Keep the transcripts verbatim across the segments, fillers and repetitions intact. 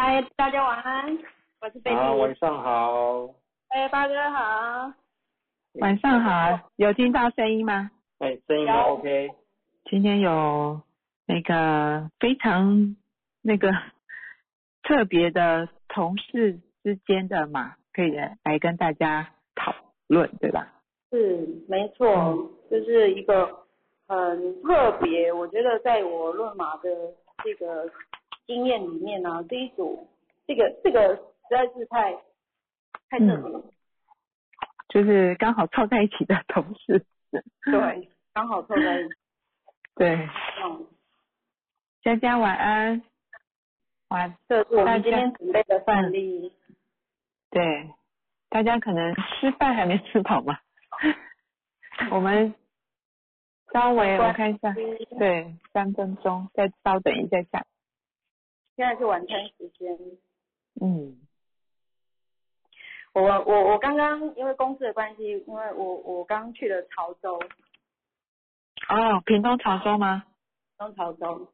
嗨，大家晚安，我是 Betty。好，晚上好。哎，大家好。晚上好，有听到声音吗？哎，声音都 OK。今天有那个非常那个特别的同事之间的嘛，可以来跟大家讨论，对吧？是，没错，嗯、就是一个很特别，我觉得在我论马的这个经验里面呢、啊，这一组这个这个实在是太太特别了、嗯，就是刚好凑在一起的同事。对，刚好凑在一起。对。嗯。佳佳晚安。晚安。这是我们今天准备的范例。对，大家可能吃饭还没吃饱嘛。我们稍微我看一下，对，三分钟，再稍等一下下。现在是晚餐时间。嗯，我我我刚刚因为公司的关系，因为我我刚去了潮州。哦，屏东潮州吗？屏东潮州。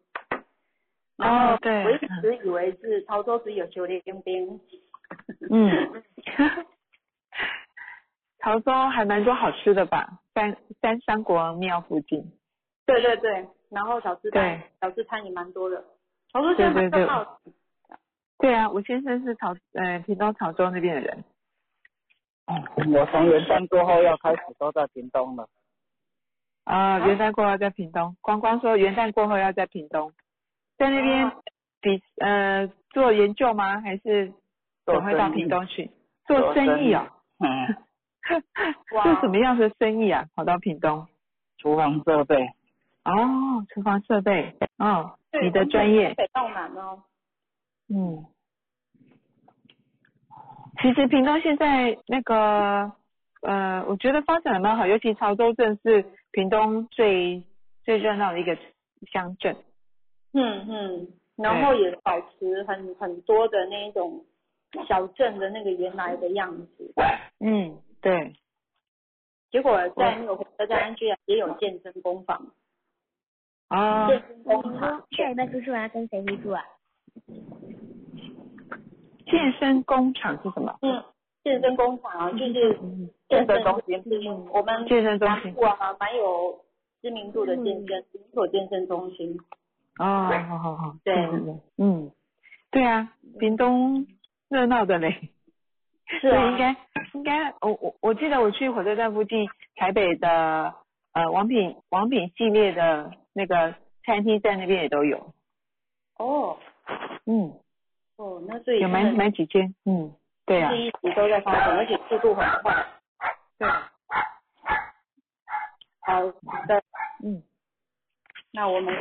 哦，对。我一直以为是潮州只有九连冰。嗯。潮州还蛮多好吃的吧？三三山国庙附近。对对对，然后小吃摊，小吃摊也蛮多的。潮州现在蛮热闹的。对啊，我先生是潮呃屏东潮州那边的人。哦，我从元旦过后要开始都在屏东了。啊、呃，元旦过后要在屏东，光光说元旦过后要在屏东，在那边比呃做研究吗？还是怎么会到屏东去做生意啊、哦？嗯。做什么样的生意啊？跑到屏东？厨房设备。哦，厨房设备。哦。你的专业北到南哦，嗯，其实屏东现在那个呃，我觉得发展蛮好，尤其潮州镇是屏东最最热闹的一个乡镇，嗯嗯，然后也保持很很多的那一种小镇的那个原来的样子，嗯对，结果在那个在安居啊也有健身工坊。啊、oh, ！下礼拜出去玩要跟谁去住啊？健身工厂是什么？嗯，健身工厂啊，就是健身中心。嗯、我们健身中心啊，蛮有知名度的健身连锁、嗯、健身中心。哦，好好好，对，嗯，对啊，屏东热闹的嘞。是啊。应该应该，我我我记得我去火车站附近台北的呃王品王品系列的。那个餐厅在那边也都有。哦。嗯。哦，那所以有蛮蛮几间。嗯，对啊。一直都在发展，而且速度很快。对。好的。嗯。那我们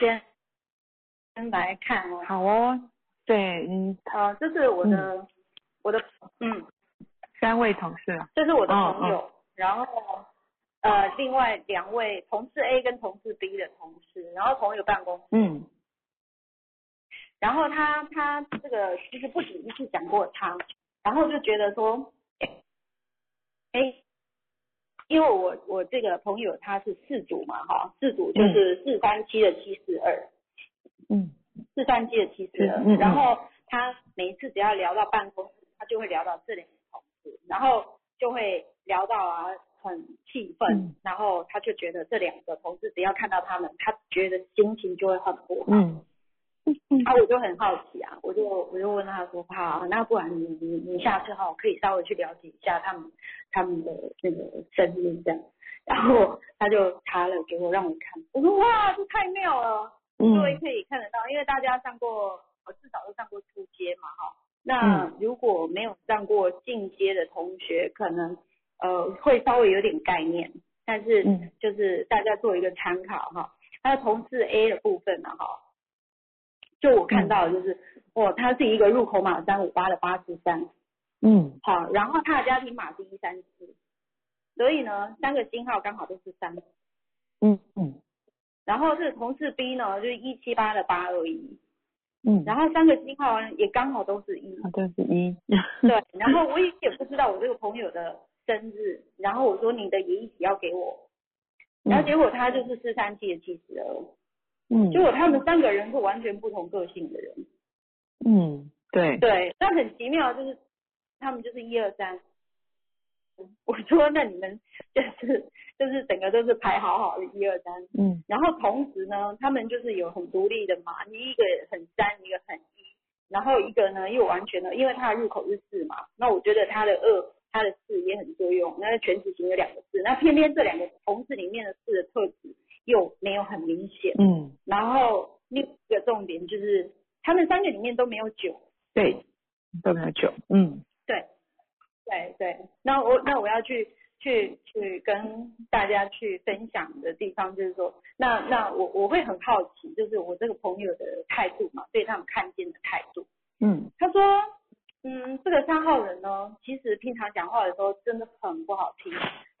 先先来看哦。好哦。对，嗯。呃，这是我的、嗯、我的嗯三位同事啊。这是我的朋友，哦哦、然后。呃，另外两位同事 A 跟同事 B 的同事，然后同一个办公室。嗯。然后他他这个其实不止一次讲过他，然后就觉得说，哎、欸，因为我我这个朋友他是四组嘛哈，四组就是四三七的七四二，嗯，四三七的七四二，然后他每一次只要聊到办公室，他就会聊到这两个同事，然后就会聊到啊。很气愤、嗯，然后他就觉得这两个同事只要看到他们，他觉得心情就会很不好。嗯，啊，我就很好奇啊，我就我就问他说，好，那不然你你你下次哈，可以稍微去了解一下他们他们的那个生意这样。然后他就查了给我让我看，我说哇，这太妙了，各位可以看得到，因为大家上过，我至少都上过初阶嘛哈。那如果没有上过进阶的同学，可能。呃，会稍微有点概念，但是就是大家做一个参考哈。他的同事 A 的部分呢、啊、哈，就我看到就是，哇、哦，他是一个入口码三五八的八十三，嗯，好，然后他的家庭码是一三四，所以呢，三个星号刚好都是三，嗯嗯，然后这个同事 B 呢就是一七八的八二一。嗯，然后三个星号也刚好都是一，都是一，对，然后我也不知道我这个朋友的生日，然后我说你的也一起要给我，然后结果他就是四三七的七十二，嗯，结果他们三个人是完全不同个性的人，嗯，嗯，对对，那很奇妙，就是他们就是一二三。我说那你们就是就是整个都是排好好的一二三，嗯，然后同时呢，他们就是有很独立的嘛，一个很三，一个很一，然后一个呢又完全的，因为他的入口是四嘛，那我觉得他的二，他的四也很作用，那全体型有两个四，那偏偏这两个同志里面的四的特质又没有很明显，嗯，然后另一个重点就是他们三个里面都没有九，对，都没有九，嗯，对。对对，那我那我要去去去跟大家去分享的地方就是说，那那我我会很好奇，就是我这个朋友的态度嘛，对他们看见的态度。嗯，他说，嗯，这个三号人呢，其实平常讲话的时候真的很不好听，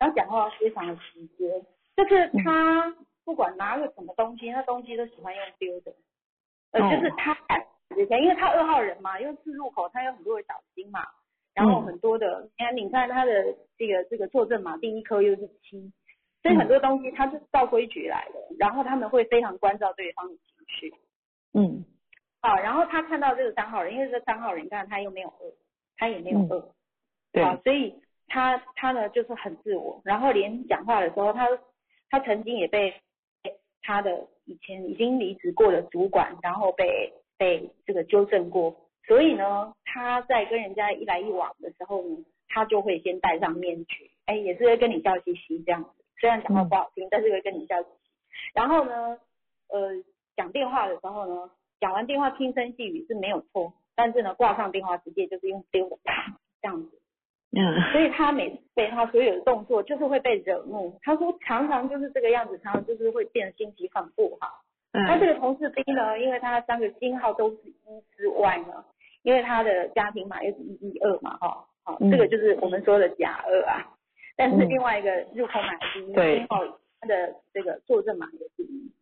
然后讲话非常的直接，就是他不管拿个什么东西，他东西都喜欢用丢的，呃，就是他感觉起来，因为他二号人嘛，因为是入口，他有很多的小心嘛。然后很多的，嗯、你看他的这个这个坐镇嘛，第一颗又是七，所以很多东西他是照规矩来的。然后他们会非常关照对方的情绪，嗯，啊，然后他看到这个三号人，因为这三号人，看他又没有恶，他也没有恶，嗯、对，啊，所以他他呢就是很自我，然后连讲话的时候，他他曾经也被他的以前已经离职过的主管，然后被被这个纠正过。所以呢，他在跟人家一来一往的时候呢，他就会先戴上面具，哎，也是会跟你笑嘻嘻这样子。虽然讲话不好听，但是会跟你笑嘻嘻。然后呢，呃，讲电话的时候呢，讲完电话轻声细语是没有错，但是呢，挂上电话直接就是用丢的啪这样子。嗯。所以他每次被他所有的动作就是会被惹怒。他说常常就是这个样子，常常就是会变得心情很不好。嗯。那这个同事 B 呢，因为他三个星号都是一之外呢。因为他的家庭嘛，又是一一二嘛，哈、哦，嗯、这个就是我们说的甲二啊。但是另外一个入口码是一，然后他的这个坐镇码也是一，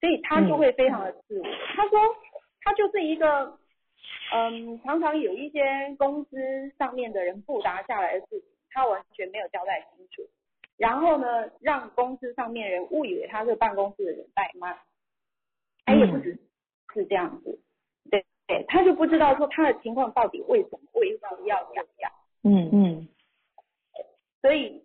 所以他就会非常的自我。嗯、他说他就是一个，嗯，常常有一些公司上面的人布达下来的事情，他完全没有交代清楚，然后呢，让公司上面人误以为他是办公室的人怠慢，他也不只是这样子，对。对，他就不知道说他的情况到底为什么为什么要这样，嗯嗯，所以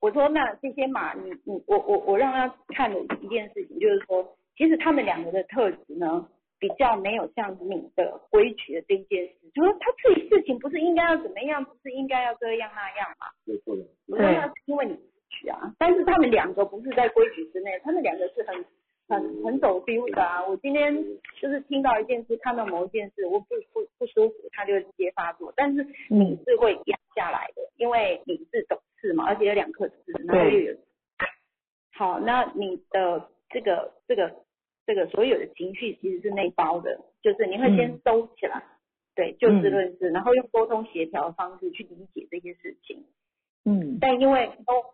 我说那这些嘛，你你我我我让他看的一件事情就是说，其实他们两个的特质呢，比较没有像你的规矩的这一件事，就是他自己事情不是应该要怎么样，不是应该要这样那样嘛，对对对，我说那是因为你规矩啊，但是他们两个不是在规矩之内，他们两个是很。很很走 feel 的啊！我今天就是听到一件事，看到某一件事，我不不不舒服，他就直接发作。但是你是会压下来的，因为你是懂事嘛，而且有两颗痣，然后又有好，那你的这个这个这个所有的情绪其实是内包的，就是你会先收起来，嗯、对，就事论事，然后用沟通协调的方式去理解这些事情。嗯，但因为都。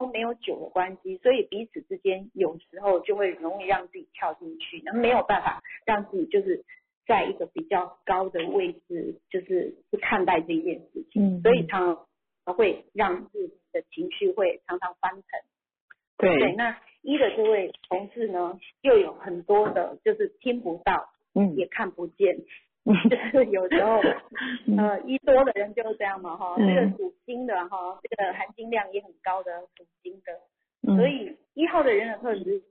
都没有酒的关系，所以彼此之间有时候就会容易让自己跳进去，然后没有办法让自己就是在一个比较高的位置，就是去看待这件事情，嗯、所以常常会让自己的情绪会常常翻腾。对，对，那一的这位同事呢，又有很多的就是听不到，嗯，也看不见，就是有时候，呃，一多的人就是这样嘛，哈，这个属金的哈，这个含金量也很高的属金的，所以一号的人的特质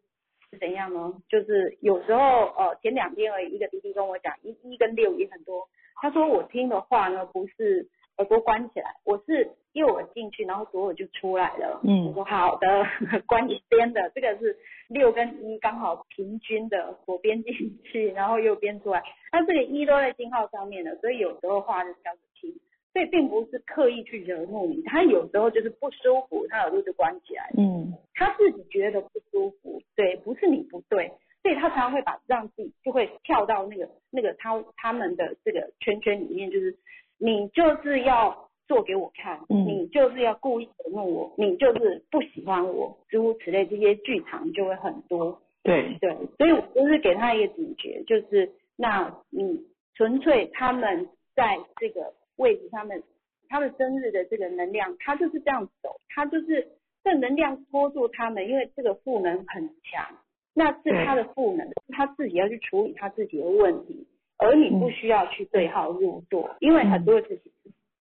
是怎样呢？就是有时候，呃，前两天而已，一个弟弟跟我讲，一一跟六也很多，他说我听的话呢，不是耳朵关起来，我是右耳进去，然后左耳就出来了。嗯，我说好的，关一边的，这个是六跟一刚好平均的，左边进去，然后右边出来。那这个一都在星号上面的，所以有时候话就比较轻，所以并不是刻意去惹怒你，他有时候就是不舒服，他耳朵就关起来。嗯，他自己觉得不舒服，对，不是你不对，所以他常常会把让自己就会跳到那个那个他他们的这个圈圈里面，就是你就是要。做给我看，你就是要故意惹怒我，你就是不喜欢我，诸如此类这些剧场就会很多。对对，所以我就是给他一个警觉，就是那你纯粹他们在这个位置，他们他们生日的这个能量，他就是这样走，他就是这能量拖住他们，因为这个负能很强，那是他的负能，他自己要去处理他自己的问题。而你不需要去对号入座，因为很多事情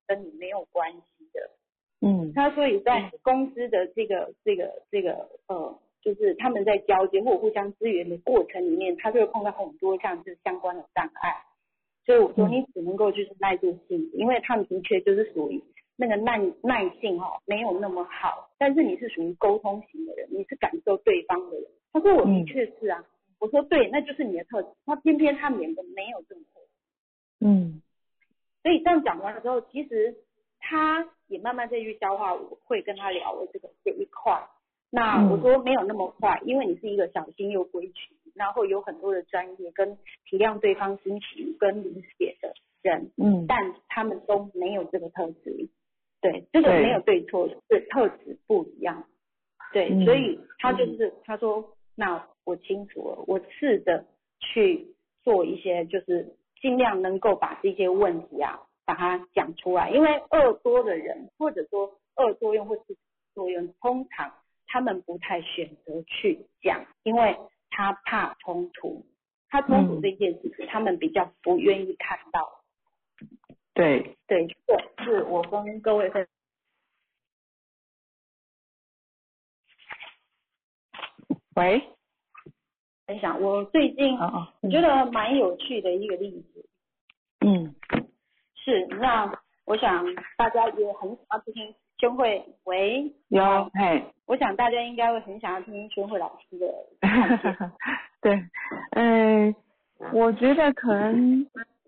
跟你没有关系的。嗯，他所以在公司的这个这个这个呃，就是他们在交接或互相支援的过程里面，他就会碰到很多这样子相关的障碍。所以我说你只能够就是耐住性子，因为他们的确就是属于那个耐耐性哈、哦、没有那么好，但是你是属于沟通型的人，你是感受对方的人。他说我的确是啊。嗯，我说对，那就是你的特质。那偏偏他们两个没有这么特质。嗯，所以这样讲完了之后，其实他也慢慢再去消化我会跟他聊的这个这一块。那我说没有那么快，因为你是一个小心又规矩，然后有很多的专业跟体谅对方心情跟理解的人。嗯，但他们都没有这个特质。对，这个没有对错，是特质不一样。对，嗯、所以他就是、嗯、他说。那我清楚了，我试着去做一些，就是尽量能够把这些问题啊，把它讲出来。因为恶多的人，或者说恶作用或是作用，通常他们不太选择去讲，因为他怕冲突，他冲突这件事情，他们比较不愿意看到。对对，这是我跟各位分。喂，分享我最近我觉得蛮有趣的一个例子。嗯，是，那我想大家也很想要听宣慧。喂，有，嘿，我想大家应该会很想要听宣慧老师的。对，嗯、呃，我觉得可能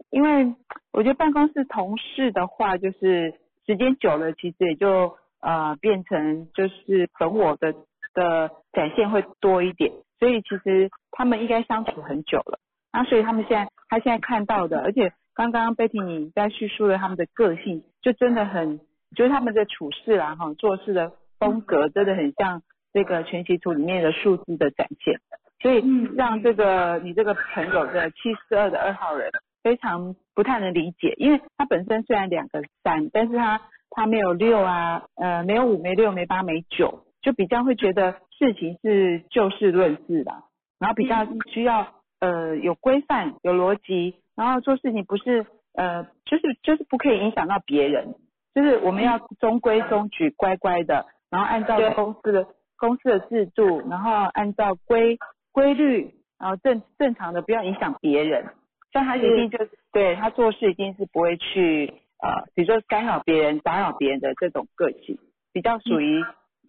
因为我觉得办公室同事的话，就是时间久了，其实也就呃变成就是本我的。的展现会多一点，所以其实他们应该相处很久了，那、啊、所以他们现在他现在看到的，而且刚刚 Betty 你在叙述了他们的个性，就真的很就是他们的处事啊哈做事的风格真的很像这个全息图里面的数字的展现，所以让这个你这个朋友的七十二的二号人非常不太能理解，因为他本身虽然两个三，但是他他没有六啊，呃没有五没六没八没九。就比较会觉得事情是就事论事啦，然后比较需要呃有规范有逻辑，然后做事情不是呃就是就是不可以影响到别人，就是我们要中规中矩乖乖的，然后按照公司的公司的制度，然后按照规规律，然后正正常的不要影响别人，像他一定就对他做事一定是不会去呃比如说干扰别人打扰别人的这种个性，比较属于。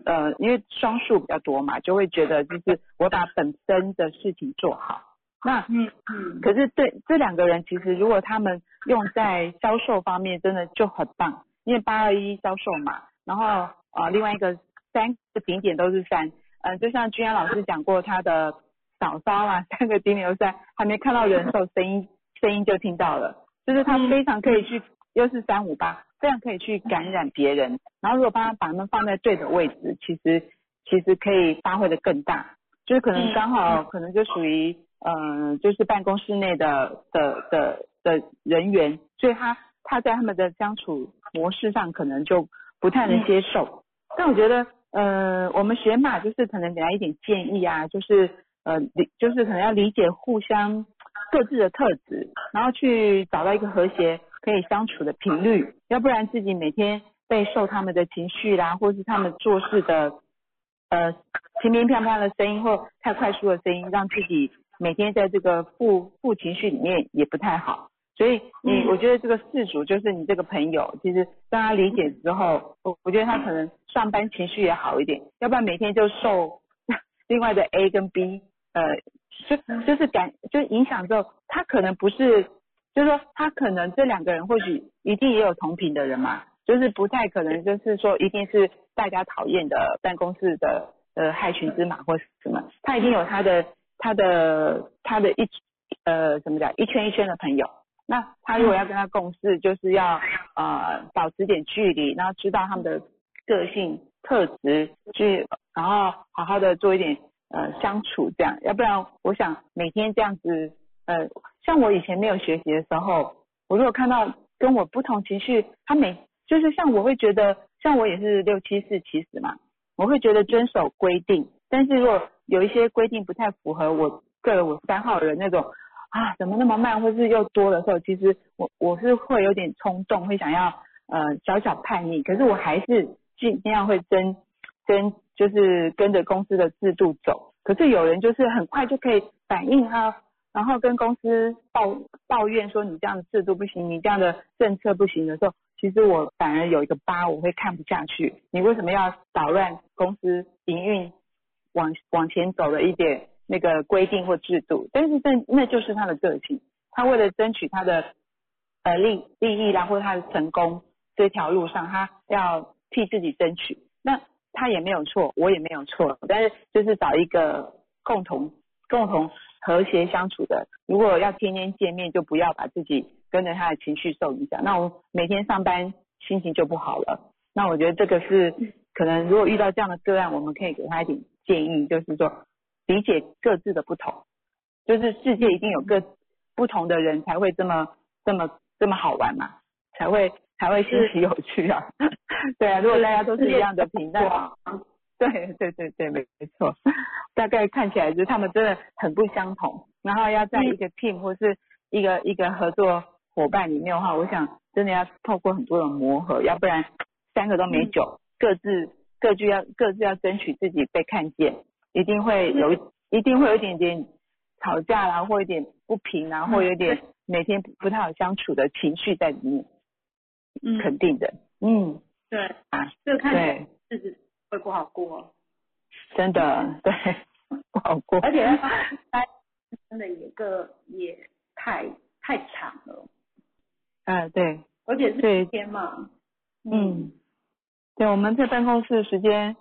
呃，因为双数比较多嘛，就会觉得就是我把本身的事情做好。那嗯嗯，可是对这两个人，其实如果他们用在销售方面，真的就很棒，因为八二一销售嘛，然后呃另外一个三个顶点都是三，呃就像君安老师讲过他的嫂嫂啊，三个顶点都是三，还没看到人的时候声音声音就听到了，就是他非常可以去，又是三五八。这样可以去感染别人，然后如果帮他把他们放在对的位置，其实其实可以发挥的更大，就是可能刚好、嗯、可能就属于呃就是办公室内的的的的人员，所以他他在他们的相处模式上可能就不太能接受、嗯、但我觉得呃我们学马就是可能给他一点建议啊，就是呃就是可能要理解互相各自的特质，然后去找到一个和谐可以相处的频率，要不然自己每天备受他们的情绪啦，或是他们做事的呃轻轻飘飘的声音或太快速的声音，让自己每天在这个负负情绪里面也不太好，所以你、嗯、我觉得这个事主就是你这个朋友，其实让他理解之后，我我觉得他可能上班情绪也好一点，要不然每天就受另外的 A 跟 B 呃就就是感就影响之后，他可能不是就是说他可能这两个人或许一定也有同频的人嘛，就是不太可能就是说一定是大家讨厌的办公室的呃害群之马或什么，他一定有他的他的他的一呃怎么讲一圈一圈的朋友，那他如果要跟他共事，就是要呃保持点距离，然后知道他们的个性特质去，然后好好的做一点呃相处这样，要不然我想每天这样子呃。像我以前没有学习的时候，我如果看到跟我不同情绪，他每就是像我会觉得，像我也是六七四七十嘛，我会觉得遵守规定，但是如果有一些规定不太符合我个人我三号人那种啊怎么那么慢，或是又多的时候，其实我我是会有点冲动，会想要呃小小叛逆，可是我还是尽量会跟跟就是跟着公司的制度走。可是有人就是很快就可以反应啊，然后跟公司抱抱怨说你这样的制度不行，你这样的政策不行的时候，其实我反而有一个疤，我会看不下去，你为什么要捣乱公司营运往往前走的一点那个规定或制度？但是那就是他的个性，他为了争取他的呃利利益啦，或者他的成功，这条路上他要替自己争取，那他也没有错，我也没有错，但是就是找一个共同共同和谐相处的，如果要天天见面，就不要把自己跟着他的情绪受影响，那我每天上班心情就不好了。那我觉得这个是可能如果遇到这样的个案，我们可以给他一点建议，就是说理解各自的不同，就是世界一定有各不同的人才会这么这么这么好玩嘛，才会才会新奇有趣啊对啊，如果大家都是一样的频道对对对对，没错，大概看起来就是他们真的很不相同，然后要在一个 team 或是一个一个合作伙伴里面的话，我想真的要透过很多的磨合，要不然三个都没酒、嗯、各自各自要各自要争取自己被看见，一定会有一定会有一点点吵架啦，或有点不平啊，或有点每天不太好相处的情绪在里面，嗯，肯定的，嗯，对啊，这个看起来日子会不好过，真的对不好过，而且他真的一个也太太长了，嗯、啊、对，而且是一天嘛，嗯。嗯对，我们在办公室时间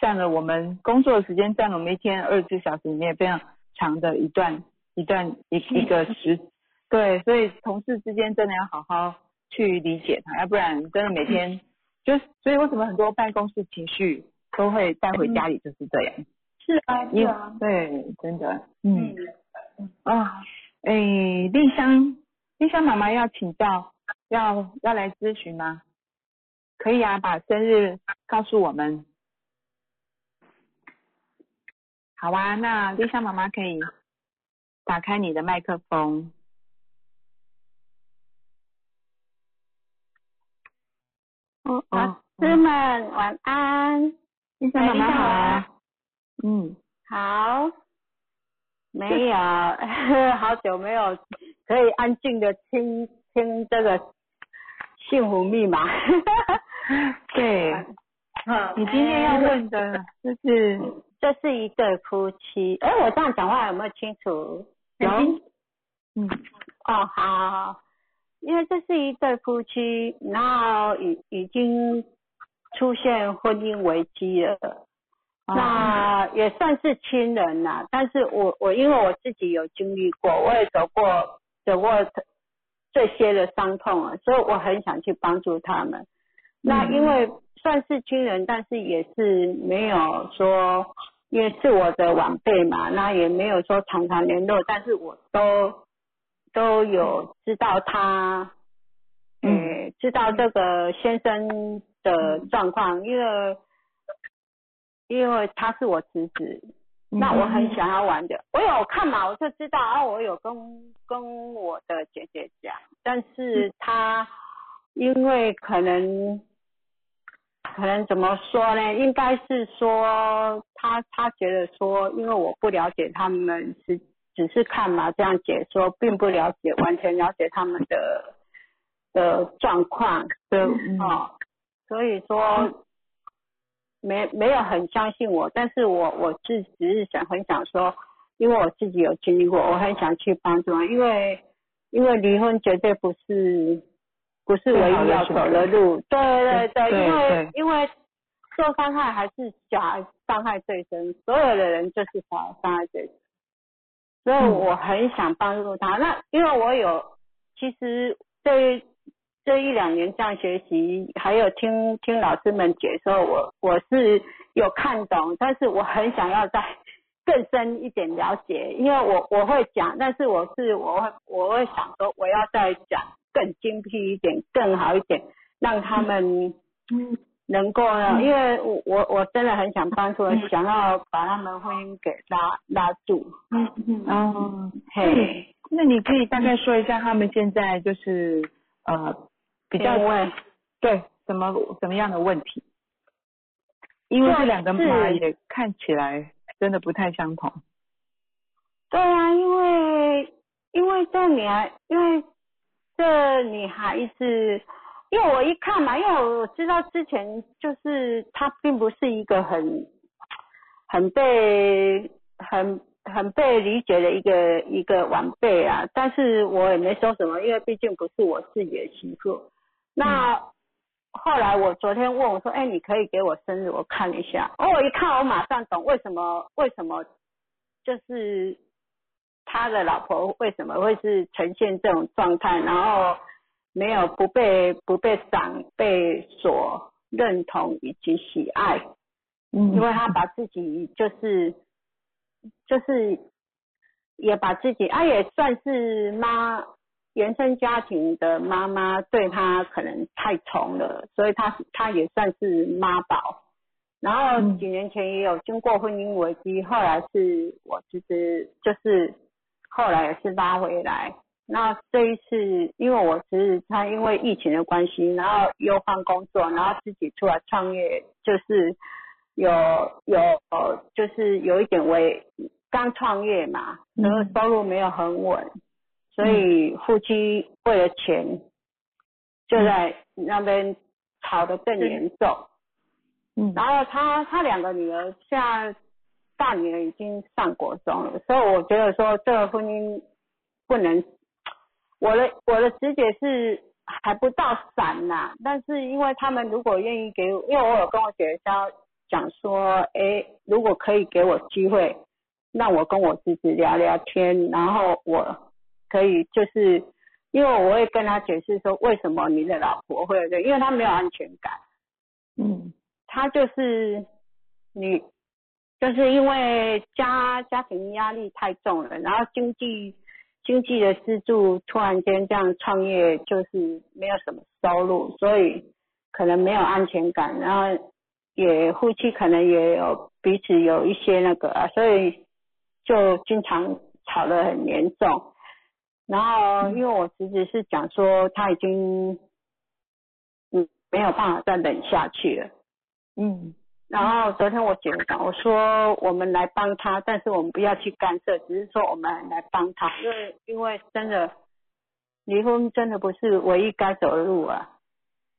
占了我们工作的时间，占了我们一天二十四小时里面非常长的一段一段一一个时对，所以同事之间真的要好好去理解他，要不然真的每天就所以为什么很多办公室情绪都会带回家里，就是这样、嗯、是啊是啊对，真的嗯啊哎、嗯哦、丽香丽香妈妈要请教要要来咨询吗？可以啊，把生日告诉我们。好啊，那丽香妈妈可以打开你的麦克风。哦，老师们晚安。丽香妈妈好啊。嗯，好。没有，好久没有可以安静的听听这个幸福密码。对，你今天要问的就是这是一对夫妻，哎，我这样讲话有没有清楚？有，嗯，哦，好，因为这是一对夫妻，然后已已经出现婚姻危机了，哦、那也算是亲人啦、啊。但是我我因为我自己有经历过，我也走过走过这些的伤痛啊，所以我很想去帮助他们。那因为算是亲人，但是也是没有说，因为是我的晚辈嘛，那也没有说常常联络，但是我都都有知道他，嗯、呃，知道这个先生的状况，因为因为他是我侄子，那我很想要玩的，我有看嘛，我就知道啊，我有跟跟我的姐姐讲，但是他因为可能。可能怎么说呢？应该是说他他觉得说，因为我不了解他们，只只是看嘛，这样解说，并不了解完全了解他们的的状况，对哦，所以说没没有很相信我，但是我我是只是想很想说，因为我自己有经历过，我很想去帮助，因为因为离婚绝对不是。不是唯一要走的路，对对 对, 對，因为因为受伤害还是小孩伤害最深，所有的人就是小孩伤害最深，所以我很想帮助他。那因为我有，其实这这一两年这样学习，还有听听老师们解说，我我是有看懂，但是我很想要再更深一点了解，因为我我会讲，但是我是我会我会想说我要再讲。更精辟一点，更好一点，让他们能够呢，嗯、因为我我我真的很想帮助，嗯、想要把他们婚姻给拉拉住。嗯嗯。哦，嘿，那你可以大概说一下他们现在就是呃比较对什么什么样的问题？因为这两个马也看起来真的不太相同。对啊，因为因为这女孩，因为这女孩是，因为我一看嘛，因为我知道之前就是她并不是一个很很被很很被理解的一个一个晚辈啊，但是我也没说什么，因为毕竟不是我自己的媳妇。那、嗯、后来我昨天问我说，哎、欸，你可以给我生日我看一下。哦，我一看我马上懂为什么为什么就是。他的老婆为什么会是呈现这种状态，然后没有不被不被长辈所认同以及喜爱，嗯，因为他把自己就是就是也把自己啊也算是妈原生家庭的妈妈对他可能太宠了，所以他他也算是妈宝。然后几年前也有经过婚姻危机，后来是我其实就是。后来也是拉回来，那这一次因为我其实他因为疫情的关系，然后又换工作，然后自己出来创业，就是有有就是有一点为刚创业嘛，然后收入没有很稳，所以夫妻为了钱就在那边吵得更严重。嗯，然后他他两个女儿现在。大女儿已经上国中了，所以我觉得说这个婚姻不能，我的我的直觉是还不到散啦、啊，但是因为他们如果愿意给我，因为我有跟我姐姐讲说，哎，如果可以给我机会，让我跟我侄子聊聊天，然后我可以就是，因为我会跟他解释说为什么你的老婆会对，因为他没有安全感，嗯，他就是你。就是因为家家庭压力太重了，然后经济经济的支柱突然间这样创业，就是没有什么收入，所以可能没有安全感，然后也夫妻可能也有彼此有一些那个、啊，所以就经常吵得很严重。然后因为我侄子是讲说他已经嗯没有办法再忍下去了，嗯。然后昨天我姐讲，我说我们来帮他，但是我们不要去干涉，只是说我们来帮他，因为因为真的离婚真的不是唯一该走的路啊，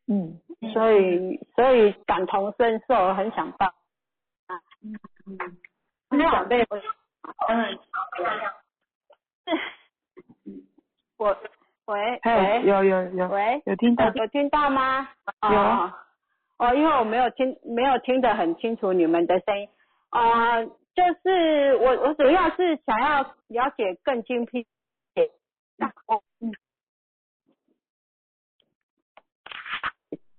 嗯，所以所以感同身受，很想帮啊，嗯，那长辈，嗯，我喂喂有有有喂有听到有听到吗？有。哦哦，因为我没有听没有听得很清楚你们的声音，呃，就是我我主要是想要了解更精辟一点，嗯，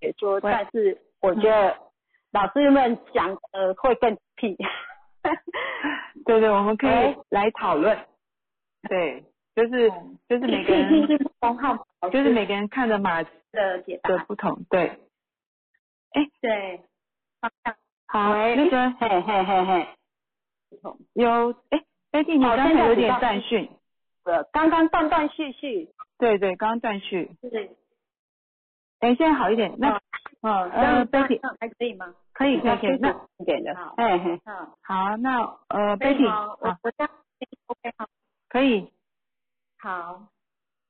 也说，但是我觉得老师们讲呃会更辟，对对，我们可以来讨论，对，就是就是每个人就是每个人看的马的解答的不同，对。哎、欸，对，好，那个，嘿嘿嘿嘿，有，哎、欸、，Betty， 你刚才有点断讯，呃，刚刚断断续续，对对，刚刚断续，对，哎、欸，现在好一点，那，哦，呃 ，Betty， 还可以吗？可以可以可以，那一点的，好，哎嘿，好，那呃 ，Betty， 好，我这样 ，OK， 好，可以，好，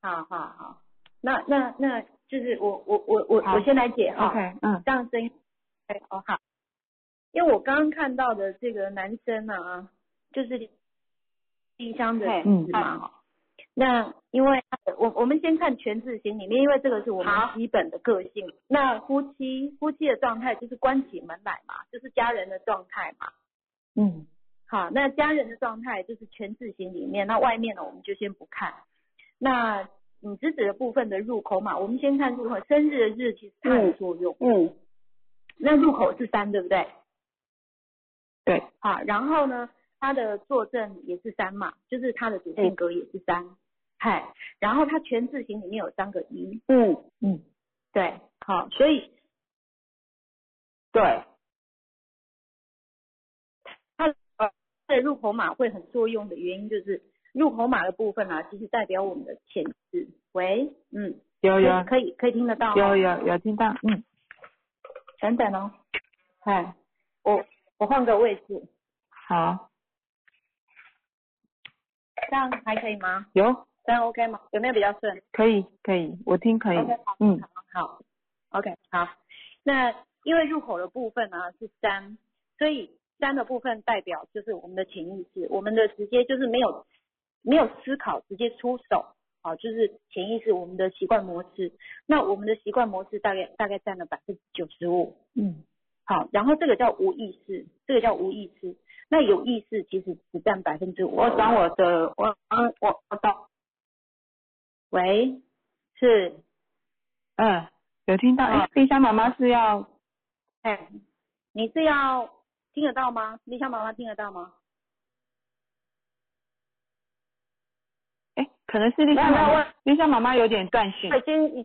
好好好，那那那。那就是我我我我我先来解哈、哦 okay, 嗯，这样声音，哎哦好，因为我刚刚看到的这个男生啊，就是离乡的例子嘛哈、嗯，那因为我我们先看全字形里面，因为这个是我们基本的个性。那夫妻夫妻的状态就是关起门来嘛，就是家人的状态嘛。嗯，好，那家人的状态就是全字形里面，那外面呢我们就先不看。那你侄子的部分的入口嘛，我们先看入口，生日的日其实它有作用，嗯，嗯，那入口是三，对不对？对，啊，然后呢，它的坐镇也是三嘛，就是它的主性格也是三，嗨、嗯，然后它全字形里面有三个一，嗯嗯，对，好，所以对，它的入口码会很作用的原因就是入口码的部分啊，其实代表我们的潜质。喂，嗯，有有，可以可以听得到，有有有听到，嗯，等等哦，哎，我我换个位置，好，这样还可以吗？有，这样 OK 吗？有没有比较顺？可以可以，我听可以， okay, 嗯，好 ，OK 好，那因为入口的部分呢、啊、是三，所以三的部分代表就是我们的潜意识，我们的直接就是没有。没有思考直接出手啊，就是潜意识我们的习惯模式。那我们的习惯模式大概大概占了 百分之九十五。嗯，好，然后这个叫无意识，这个叫无意识。那有意识其实只占 百分之五。我转我的，我我我到。喂，是，嗯，有听到。哎、嗯，丽香妈妈是要，哎，你是要听得到吗？丽香妈妈听得到吗？可能是丽香妈妈，丽香妈妈有点断讯。已经已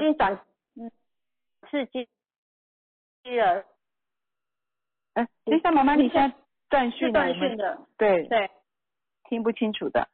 经转嗯是接了。哎，丽香妈妈，你现在断讯了？断讯的，对对，听不清楚的。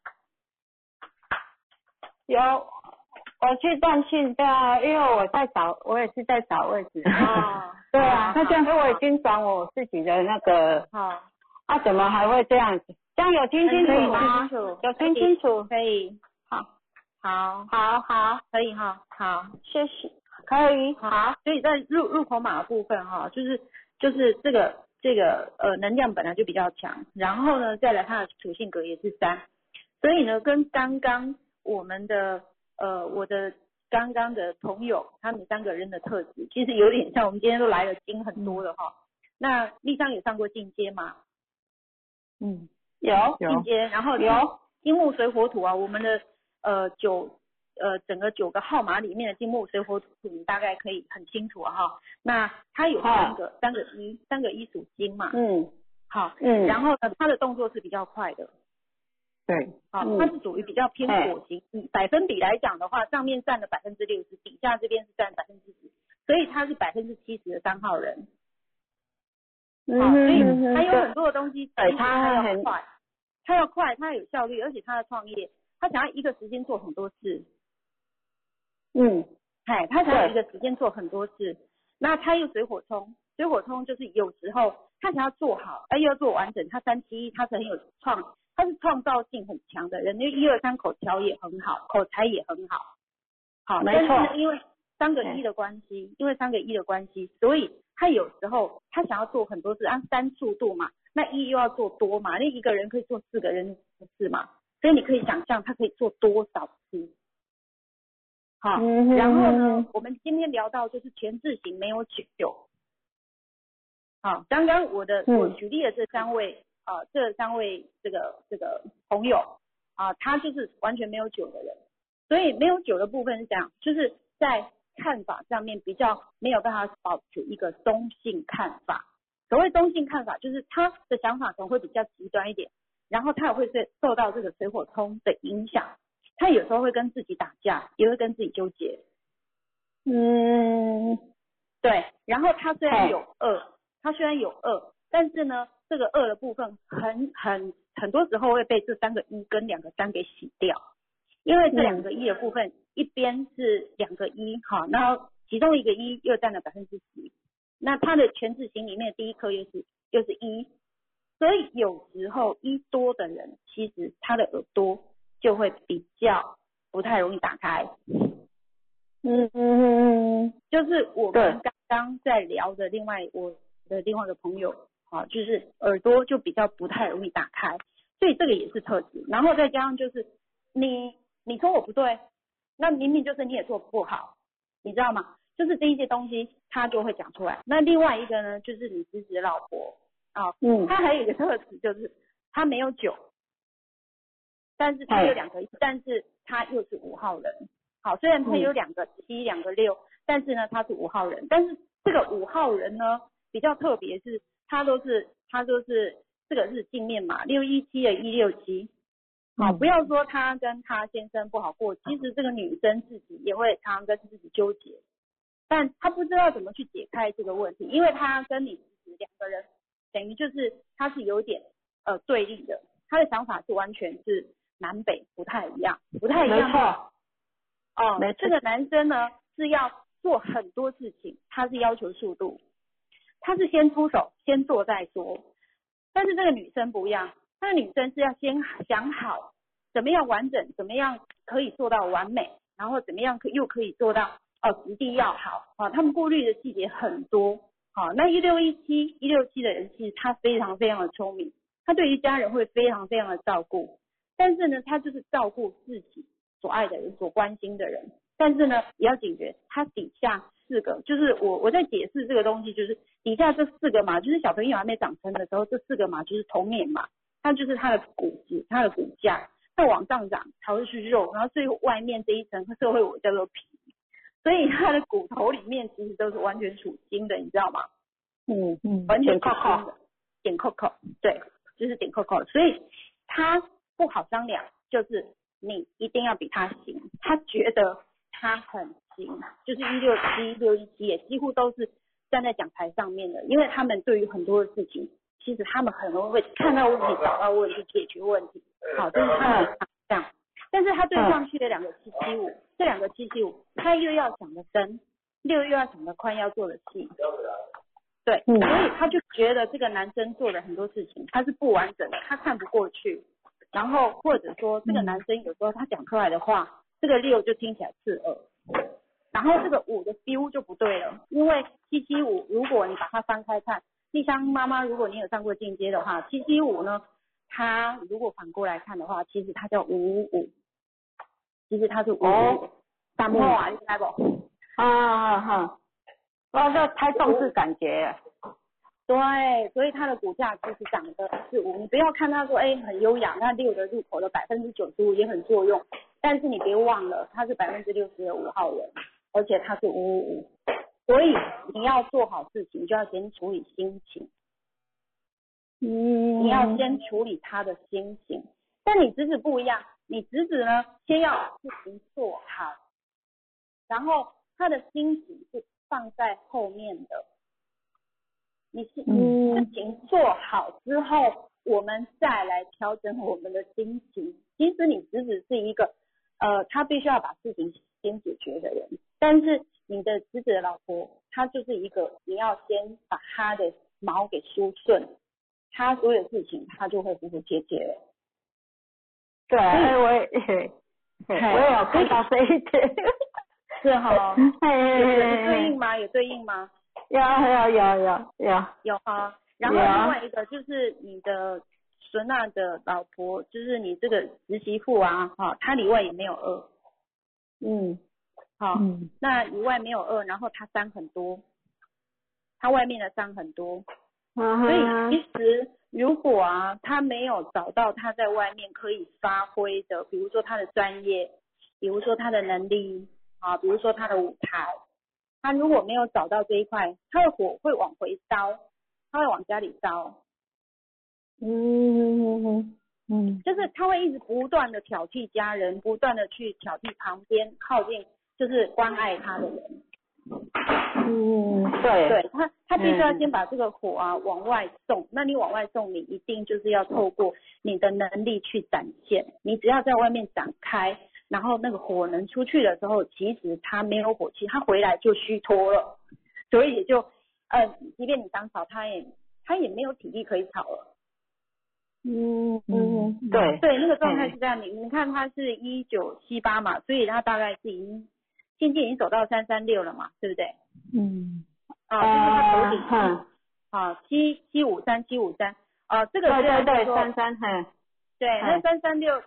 有，我去断讯的、啊，因为我在找，我也是在找位置。哦，对啊，那这样，因为我已经转我自己的那个。哦。啊，怎么还会这样子？这样有听清楚吗？有听清楚，可以。好，好，好，好，可以哈，好，谢谢，可以，好。所以在入入口码的部分哈，就是就是这个这个呃能量本来就比较强，然后呢再来它的属性格也是三，所以呢跟刚刚我们的呃我的刚刚的朋友他们三个人的特质其实有点像，我们今天都来了经很多的哈、嗯。那丽香有上过进阶吗？嗯。有进阶，然后有金木水火土啊，我们的呃九呃整个九个号码里面的金木水火土，你大概可以很清楚哈、啊。那它有三个三个一三个一属金嘛，嗯，好，嗯，然后呢，它的动作是比较快的，对，好，它是属于比较偏火型，以百分比来讲的话，上面占了百分之六十，底下这边是占百分之十，所以它是百分之七十的三号人。好，所以他有很多的东西，对，他要快，他要快，他有效率，而且他要创业，他想要一个时间做很多事。嗯，哎，他想要一个时间做很多事，那他又水火冲，水火冲就是有时候他想要做好，哎，又要做完整，他三七一，他是很有创，他是创造性很强的人，因为一二三口条也很好，口才也很好，好，没错，因为三个一的关系，因为三个一的关系，所以。他有时候他想要做很多事，按三速度嘛，那一又要做多嘛，那一个人可以做四个人的事嘛，所以你可以想象他可以做多少次。好，嗯、然后呢，我们今天聊到就是全智型没有九。好，刚刚我的我举例的这三位啊、呃，这三位这个这个朋友啊、呃，他就是完全没有九的人，所以没有九的部分是这样，就是在。看法上面比较没有办法保持一个中性看法，所谓中性看法就是他的想法可能会比较极端一点，然后他也会受到这个水火冲的影响，他有时候会跟自己打架，也会跟自己纠结。嗯，对。然后他虽然有恶，他虽然有恶，但是呢，这个恶的部分很很很多时候会被这三个一跟两个三给洗掉。因为这两个一的部分，嗯、一边是两个一，好，然后其中一个一又占了百分之十，那它的全智型里面的第一颗又是又是一，所以有时候一多的人，其实他的耳朵就会比较不太容易打开。嗯嗯，就是我们刚刚在聊的另外我的另外一个朋友，好，就是耳朵就比较不太容易打开，所以这个也是特质，然后再加上就是你。你说我不对，那明明就是你也做不好，你知道吗？就是这一些东西他就会讲出来。那另外一个呢，就是你自己的老婆啊、哦，嗯，他还有一个特质就是他没有九，但是他有两个一，但是他又是五号人。好，虽然他有两个七、嗯、两个六，但是呢他是五号人。但是这个五号人呢比较特别是，他都是他都是这个是镜面嘛，六一七的一六七。好，不要说她跟她先生不好过，其实这个女生自己也会常常跟自己纠结，但她不知道怎么去解开这个问题，因为她跟你两个人等于就是她是有点呃对立的，他的想法是完全是南北不太一样，不太一样。没错。哦，没错。这个男生呢是要做很多事情，他是要求速度，他是先出手，先做再说。但是这个女生不一样，这个女生是要先想好怎么样完整，怎么样可以做到完美，然后怎么样可又可以做到哦质地要好啊。他们顾虑的细节很多啊。那一六一七一六七的人其实他非常非常的聪明，他对于家人会非常非常的照顾，但是呢他就是照顾自己所爱的人，所关心的人。但是呢也要警觉，他底下四个就是我我在解释这个东西，就是底下这四个嘛，就是小朋友还没长成的时候，这四个嘛就是童年嘛，它就是他的骨子，他的骨架再往上长才会是肉，然后最后外面这一层社会我叫做皮，所以他的骨头里面其实都是完全属金的，你知道吗？嗯嗯，完全扣扣的，点扣扣，对，就是点扣扣，所以他不好商量，就是你一定要比他行，他觉得他很行，就是一六七、一六一七也几乎都是站在讲台上面的，因为他们对于很多的事情，其实他们很容易会看到问题、找到问题、解决问题，好，这、就是他们的方向。但是他对上去的两个七七五，这两个七七五，他又要想得深，六又要想得宽，要做得细，对，所以他就觉得这个男生做的很多事情他是不完整的，他看不过去，然后或者说这个男生有时候他讲出来的话，这个六就听起来刺耳，然后这个五的 feel 就不对了，因为七七五如果你把它翻开看，丽香妈妈如果你有上过进阶的话，七七五呢，他如果反过来看的话，其实他叫五五五，其实他是五五五，三毛啊，你知道不？啊哈，哇，这太重视感觉。对，所以他的股价就是涨的是五，你不要看他说哎很优雅，那六的入口的百分之九十五也很作用，但是你别忘了他是百分之六十的五号人，而且他是五五五，所以你要做好事情就要先处理心情，嗯，你要先处理他的心情。但你侄子不一样，你侄子呢先要把事情做好，然后他的心情是放在后面的。你是事情做好之后，我们再来调整我们的心情。其实你侄子是一个，呃，他必须要把事情先解决的人，但是你的侄子的老婆，她就是一个你要先把她的毛给梳顺，她所有事情她就会服服帖帖了。对，我也，我也有看到这一点，是哈，有对应吗？有对应吗？有有有有有有啊，然后另外一个就是你的孙娜的老婆，就是你这个侄媳妇啊，哈、哦，她里外也没有二，嗯，好、哦嗯，那里外没有二，然后她三很多，她外面的三很多，嗯、所以其实如果啊，她没有找到她在外面可以发挥的，比如说她的专业，比如说她的能力啊，比如说她的舞台。他如果没有找到这一块，他的火会往回烧，他会往家里烧，嗯嗯嗯，就是他会一直不断的挑剔家人，不断的去挑剔旁边靠近就是关爱他的人，嗯，对对，他他必须要先把这个火啊往外送，那你往外送，你一定就是要透过你的能力去展现，你只要在外面展开。然后那个火能出去的时候，其实它没有火气，它回来就虚脱了，所以也就，呃，即便你想吵，它也它也没有体力可以吵了。嗯嗯，对对，那个状态是这样。你你看，它是一九七八嘛，所以它大概是已经渐渐已经走到三三六了嘛，对不对？嗯。啊，就是它头顶。啊，七七五三七五三。啊，这个对对对，三三嘿。对，那三三六。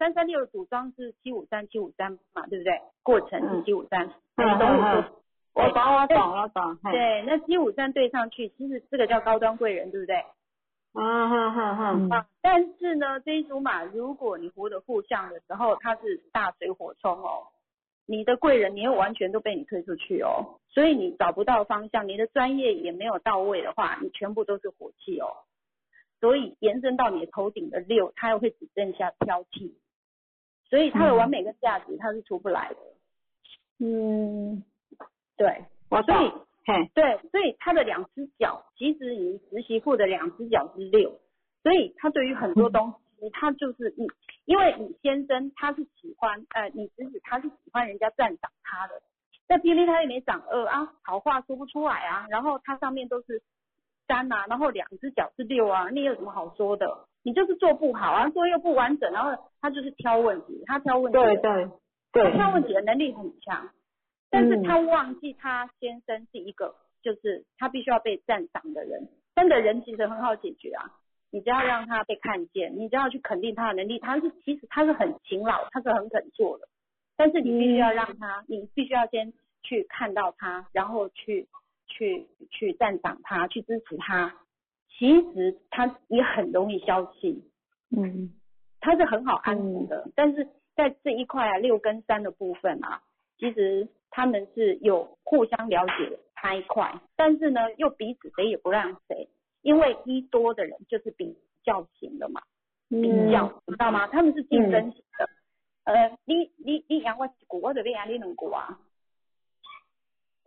三三六的组装是七五三七五三嘛，对不对？过程是七五三，懂我懂，我懂我懂我懂。对，那七五三对上去，其实这个叫高端贵人，对不对？啊哈哈哈。但是呢，这一组马，如果你活得互相的时候，它是大水火冲哦，你的贵人，你又完全都被你推出去哦，所以你找不到方向，你的专业也没有到位的话，你全部都是火气哦，所以延伸到你的头顶的六，它又会只剩下挑剔。所以它的完美跟价值它是出不来的，嗯，对，我所以对，所以它的两只脚，其实你侄媳妇的两只脚是六，所以它对于很多东西实他就是你，因为你先生他是喜欢呃你侄子他是喜欢人家赞赏他的，但偏偏他也没长二啊，好话说不出来啊，然后他上面都是三啊，然后两只脚是六啊，你有什么好说的？你就是做不好啊，做又不完整，然后他就是挑问题，他挑问题，对对对，他挑问题的能力很强，但是他忘记他先生是一个就是他必须要被赞赏的人，真的人其实很好解决啊，你只要让他被看见，你只要去肯定他的能力，他是其实他是很勤劳，他是很肯做的，但是你必须要让他，你必须要先去看到他，然后去去去赞赏他，去支持他，其实他也很容易消气，嗯，他是很好安抚的、嗯、但是在这一块啊六跟三的部分啊，其实他们是有互相了解那一块，但是呢又彼此谁也不让谁，因为一多的人就是比较型的嘛，比较、嗯、你知道吗，他们是竞争型的、嗯、呃你你你养我一股我就要养你两股啊，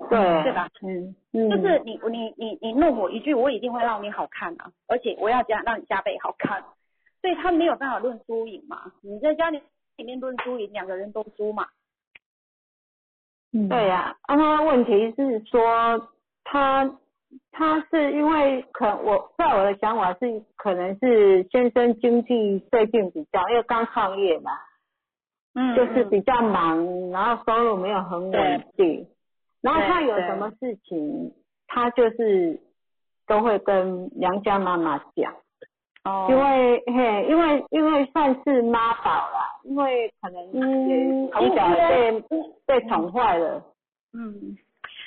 对对吧，嗯嗯，就是你你你你弄我一句我一定会让你好看啊，而且我要加让你加倍好看，所以他没有办法论输赢嘛，你在家里面论输赢两个人都输嘛，嗯、对呀、啊，那、啊、问题是说他他是因为可我在我的想法是可能是先生经济最近比较，因为刚创业嘛，嗯，就是比较忙，嗯、然后收入没有很稳定，然后他有什么事情他就是都会跟娘家妈妈讲，哦，因为嘿因为因为算是妈宝啦。因为可能嗯，从小被被宠坏了，嗯，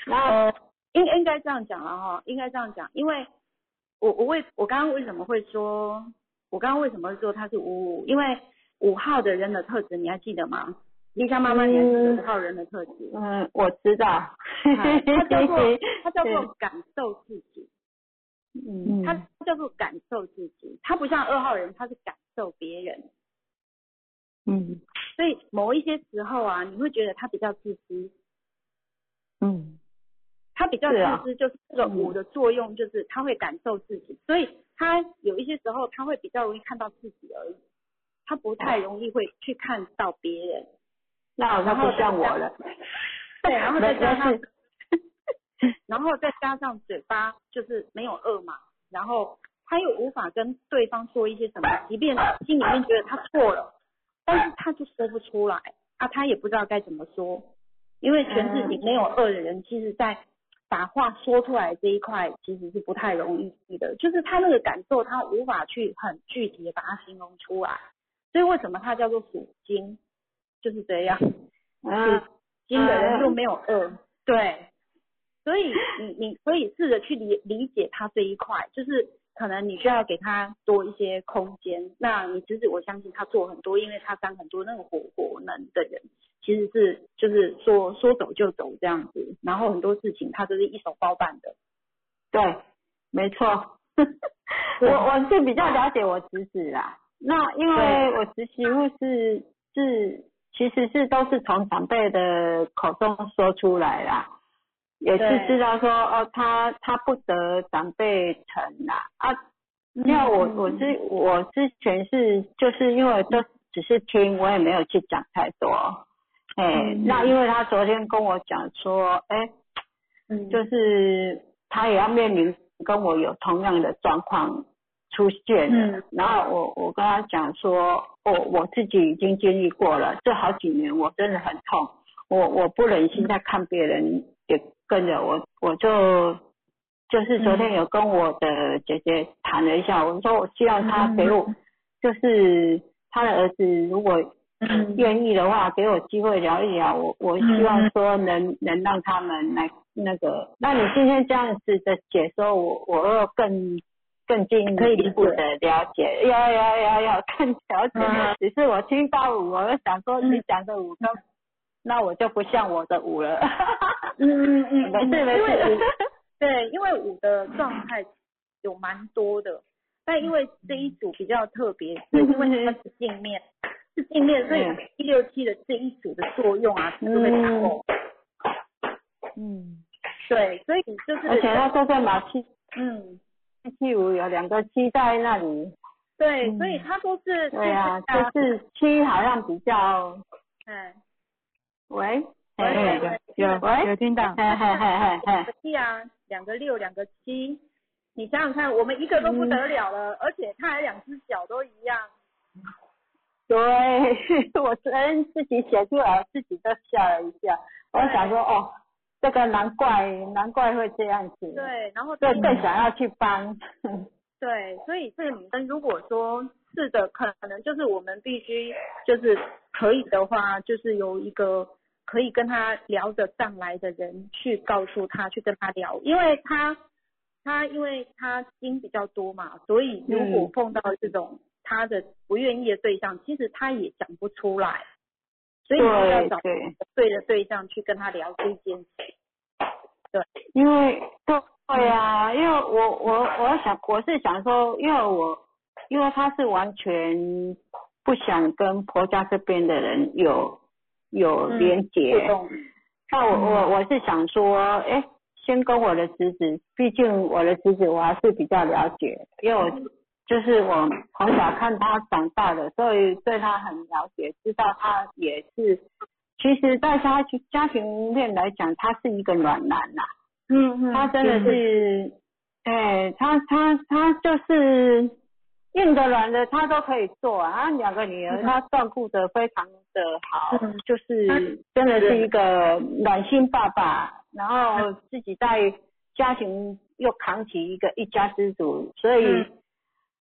然后、呃、应应该这样讲了哈，应该这样讲，因为我我为我刚刚为什么会说，我刚刚为什么会说他是五五，因为五号的人的特质你还记得吗？丽莎妈妈，你还记得五号人的特质？嗯，嗯我知道，啊、他叫做他叫做感受自己，嗯，他叫做感受自己，他不像二号人，他是感受别人。嗯，所以某一些时候啊，你会觉得他比较自私。嗯，他比较自私，就是这个五的作用，就是他会感受自己，所以他有一些时候他会比较容易看到自己而已，他不太容易会去看到别人。那他不像我了。对，然后再加上，然后再加上嘴巴就是没有饿嘛，然后他又无法跟对方说一些什么，即便心里面觉得他错了。但是他就说不出来啊，他也不知道该怎么说，因为全自己没有恶的人、嗯、其实在把话说出来这一块其实是不太容易的，就是他那个感受他无法去很具体的把它形容出来，所以为什么他叫做属金就是这样，嗯，金的人又没有恶、嗯、对，所以你你可以试着去理理解他这一块，就是可能你需要给他多一些空间，那你侄子我相信他做很多，因为他当很多那种火火能的人，其实是就是说说走就走这样子，然后很多事情他都是一手包办的。对，没错。我我是比较了解我侄子啦，那因为我侄媳妇是是其实是都是从长辈的口中说出来啦。也是知道说哦，他他不得长辈疼啦啊，因为我我之我之前是就是因为都只是听，我也没有去讲太多，哎、欸嗯，那因为他昨天跟我讲说，哎、欸嗯，就是他也要面临跟我有同样的状况出现了、嗯，然后我我跟他讲说，我、哦、我自己已经经历过了，这好几年我真的很痛，我我不忍心再看别人。也跟着我，我就就是昨天有跟我的姐姐谈了一下，我说我希望她给我，就是她的儿子如果愿意的话，给我机会聊一聊，我我希望说能能让他们来那个。那你今天这样子的解说，我我又更更进一步的了解，要要要要更了解。只是我听到五，我就想说你讲的五跟。那我就不像我的五了嗯嗯嗯，没事没事，对，因为五的状态有蛮多的，但因为这一组比较特别，是因为它是镜面，是镜面，所以一六七的这一组的作用啊，其实会打破。嗯，对，所以就是而且它坐在马七，嗯，七五有两个七在那里，对，嗯、所以他都是对啊，就是七好像比较，嗯，喂，哎哎，有有听到，哎哎哎哎哎，对啊，两个六，两个七，你想想看，我们一个都不得了了，嗯、而且他还两只脚都一样。对，我昨天自己写出来，自己都吓了一下，我想说哦。这个难怪，难怪会这样子。对，然后对更想要去帮。对，所以这个女生如果说是的，可能就是我们必须就是可以的话，就是有一个可以跟她聊得上来的人去告诉她，去跟她聊，因为她她因为她经比较多嘛，所以如果碰到这种她的不愿意的对象，嗯、其实她也讲不出来。所以你要找对的对象去跟他聊这件事。对，因为对啊，因为我我我想我是想说，因为我因为他是完全不想跟婆家这边的人有有连结，嗯、那我我我是想说，哎，先跟我的侄子，毕竟我的侄子我还是比较了解，因为我就是我从小看他长大的，所以对他很了解，知道他也是，其实在他家庭面来讲，他是一个暖男呐、啊。嗯嗯。他真的是，哎、嗯欸，他他他就是硬的软的他都可以做啊。他两个女儿他照顾得非常的好，嗯、就是真的是一个暖心爸爸，然后自己在家庭又扛起一个一家之主，所以。嗯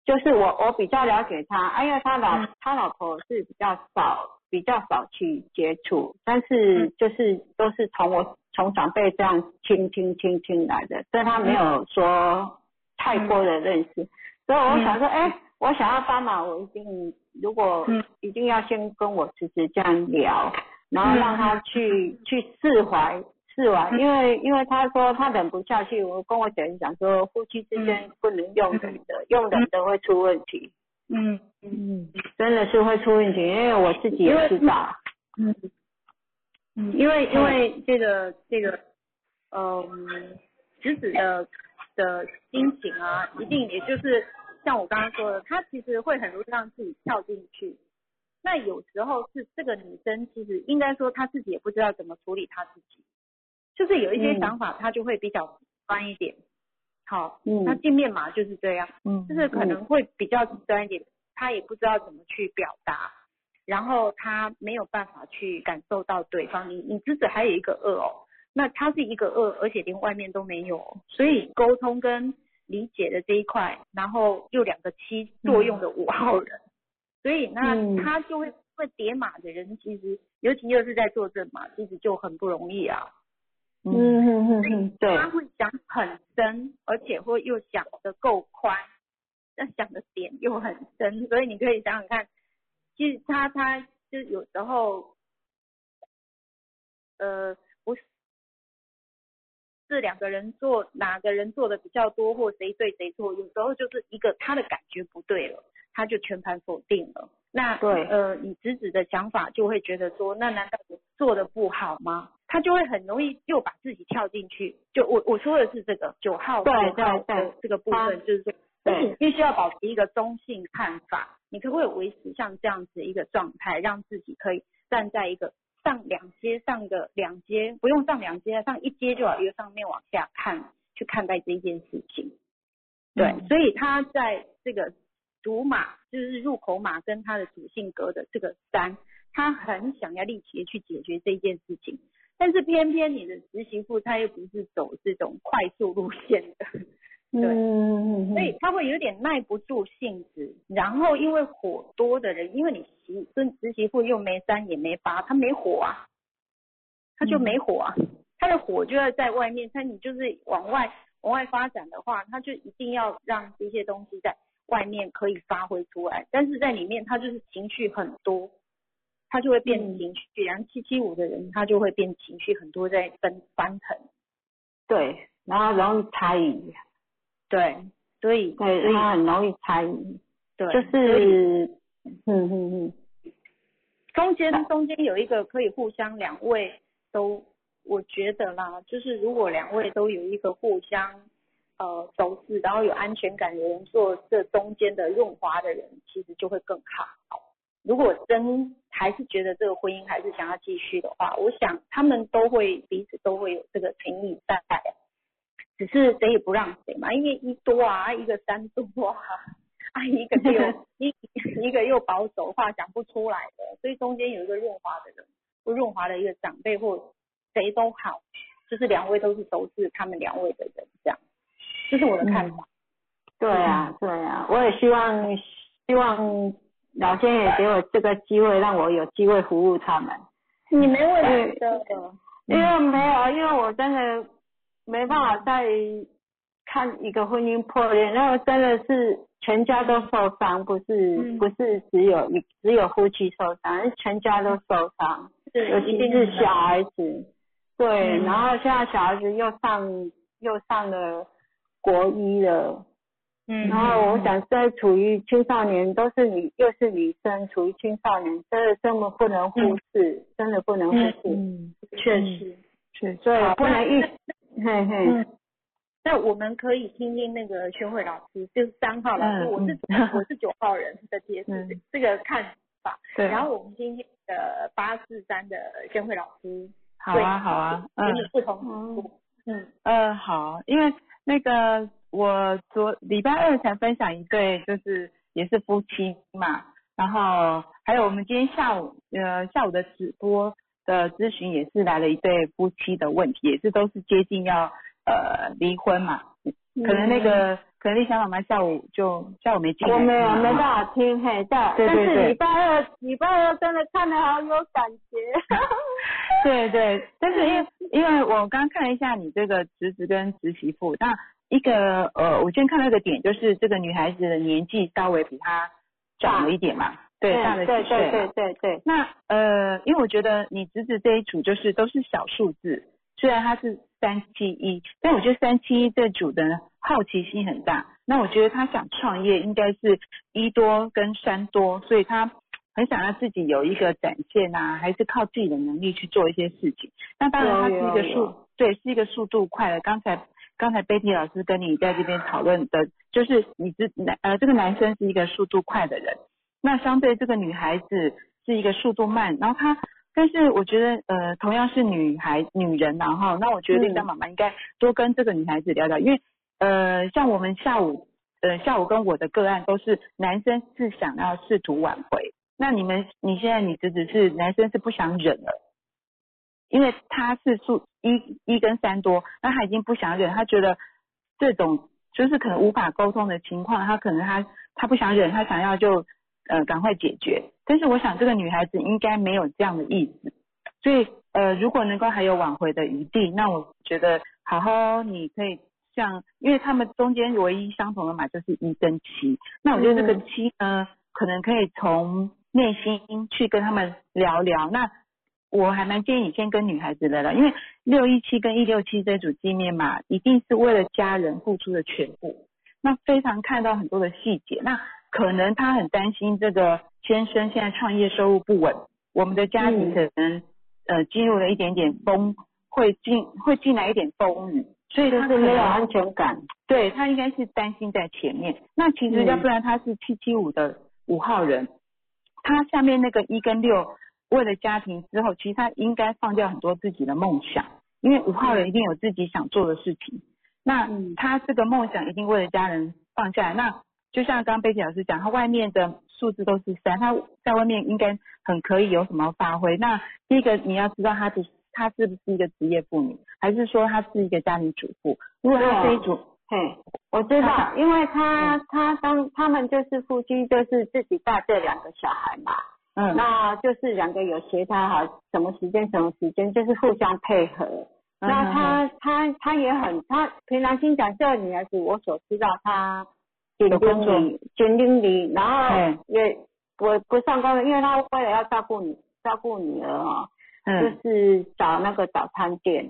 就是我，我比较了解他，啊、因为他老他老婆是比较少，比较少去接触，但是就是都是从我从长辈这样听听听听来的，所以他没有说太多的认识，嗯、所以我想说，哎、嗯欸，我想要帮忙，我一定如果一定要先跟我侄子这样聊，然后让他去去释怀。是啊，因为因为他说他忍不下去，我跟我姐姐讲说，夫妻之间不能用忍的，嗯、用忍的会出问题。嗯嗯，真的是会出问题，因为我自己也知道。嗯嗯，因为因为这个这个，嗯，侄子的的心情啊，一定也就是像我刚刚说的，他其实会很容易让自己跳进去。那有时候是这个女生其实应该说她自己也不知道怎么处理她自己。就是有一些想法，他就会比较端一点。嗯、好，嗯，那见面嘛就是这样，嗯，就是可能会比较端一点，他也不知道怎么去表达，然后他没有办法去感受到对方。你你侄子还有一个恶哦，那他是一个恶，而且连外面都没有，所以沟通跟理解的这一块，然后又两个七作用的五号人，嗯、所以那他就会会叠码的人，其实尤其又是在做正码，其实就很不容易啊。嗯哼哼哼，对，他会想很深，而且会又想得够宽，但想的点又很深，所以你可以想想看，其实他他就有时候，呃，不是这两个人做哪个人做的比较多，或谁对谁错，有时候就是一个他的感觉不对了，他就全盘否定了。那对，呃，你侄子的想法就会觉得说，那难道我做的不好吗？他就会很容易又把自己跳进去，就我我说的是这个九号对对对这个部分，就是说，你必须要保持一个中性看法，你可不可以维持像这样子一个状态，让自己可以站在一个上两阶上个两阶，不用上两阶，上一阶就好，由上面往下看去看待这件事情。对，嗯、所以他在这个主马就是入口马跟他的主性格的这个三，他很想要立即的去解决这件事情。但是偏偏你的侄媳妇她又不是走这种快速路线的，对，嗯、所以她会有点耐不住性子。然后因为火多的人，因为你媳跟侄媳妇又没三也没八，她没火啊，她就没火啊，嗯、她的火就要在外面，她你就是往外往外发展的话，她就一定要让这些东西在外面可以发挥出来，但是在里面她就是情绪很多。他就会变情绪，然后七七五的人他就会变情绪很多，在分翻腾，对，然后容易猜疑，对，所以对他很容易猜疑，对，就是嗯嗯嗯，中间中间有一个可以互相两位都，我觉得啦，就是如果两位都有一个互相呃熟识，然后有安全感的人做这中间的润滑的人，其实就会更好。如果真还是觉得这个婚姻还是想要继续的话，我想他们都会彼此都会有这个诚意在，只是谁也不让谁嘛，因为一多啊，一个三多啊，啊一个又一一个又保守话讲不出来的，所以中间有一个润滑的人，不润滑的一个长辈或谁都好，就是两位都是熟识他们两位的人，这样，这是我的看法。嗯、对啊，对啊，我也希望希望。老先生也给我这个机会，让我有机会服务他们。你没问题的，因为没有，因为我真的没办法再看一个婚姻破裂，然后真的是全家都受伤，不是、嗯、不是只有只有夫妻受伤，全家都受伤，尤其是小孩子。嗯、对，然后现在小孩子又上又上了国一了。嗯，然后我想在处于青少年，都是女又是女生，处于青少年，真的这么不能忽视，嗯、真的不能忽视，嗯、确实，确所以不能预，嘿嘿、嗯。那我们可以听听那个宣慧老师，就是三号老师，嗯、我是我是九号人的解释、嗯、这个看法，对。然后我们今天的八四三的宣慧老师，好啊好啊，嗯，不同，嗯嗯好，因为那个。我昨礼拜二才分享一对，就是也是夫妻嘛，然后还有我们今天下午呃下午的直播的咨询也是来了一对夫妻的问题，也是都是接近要呃离婚嘛，可能那个、嗯、可能丽霞妈妈下午就下午没进来，我没有没办法听嘿，但但是礼拜二礼拜二真的看得好有感觉，对对，但是因为因为我刚看了一下你这个侄子跟侄媳妇，那一个呃，我先看到一个点，就是这个女孩子的年纪稍微比她长了一点嘛，啊、对，大了几岁。对对对对对。那呃，因为我觉得你侄子这一组就是都是小数字，虽然他是三七一，但我觉得三七一这组的好奇心很大。那我觉得他想创业应该是一多跟三多，所以他很想让自己有一个展现啊，还是靠自己的能力去做一些事情。那当然他是一个速，有有有对，是一个速度快的。刚才。刚才 Betty 老师跟你在这边讨论的就是你这呃这个男生是一个速度快的人，那相对这个女孩子是一个速度慢，然后她但是我觉得呃同样是女孩女人，然后那我觉得丽莎妈妈应该多跟这个女孩子聊聊，因为呃像我们下午呃下午跟我的个案都是男生是想要试图挽回，那你们你现在你只只是男生是不想忍了，因为他是数一一跟三多，那他已经不想忍，他觉得这种就是可能无法沟通的情况，他可能他他不想忍，他想要就呃赶快解决。但是我想这个女孩子应该没有这样的意思，所以呃如果能够还有挽回的余地，那我觉得好好你可以像，因为他们中间唯一相同的嘛就是一跟七，那我觉得这个七呢、嗯、可能可以从内心去跟他们聊聊，那。我还蛮建议你先跟女孩子聊聊，因为六一七跟一六七这组纪念嘛，一定是为了家人付出的全部，那非常看到很多的细节，那可能他很担心这个先生现在创业收入不稳，我们的家庭可能、嗯、呃进入了一点点风，会进会进来一点风雨，所以他是没有安全感，对，他应该是担心在前面，那其实要不然他是七七五的五号人、嗯，他下面那个一跟六。为了家庭之后，其实他应该放掉很多自己的梦想，因为五号人一定有自己想做的事情，那他这个梦想一定为了家人放下来，那就像刚刚 Betty 老师讲，他外面的数字都是三，他在外面应该很可以有什么发挥，那第一个你要知道他是他是不是一个职业妇女，还是说他是一个家庭主妇，如果他是一组嘿，我知道，因为他、嗯、他当他们就是夫妻，就是自己带这两个小孩嘛，嗯，那就是两个有协调好什么时间什么时间，就是互相配合。嗯、那他、嗯、他他也很，他平常心讲，这个女孩子我所知道她紧盯你紧盯你，然后也我不上工，因为她为了要照顾你照顾女儿啊、哦嗯，就是找那个早餐店，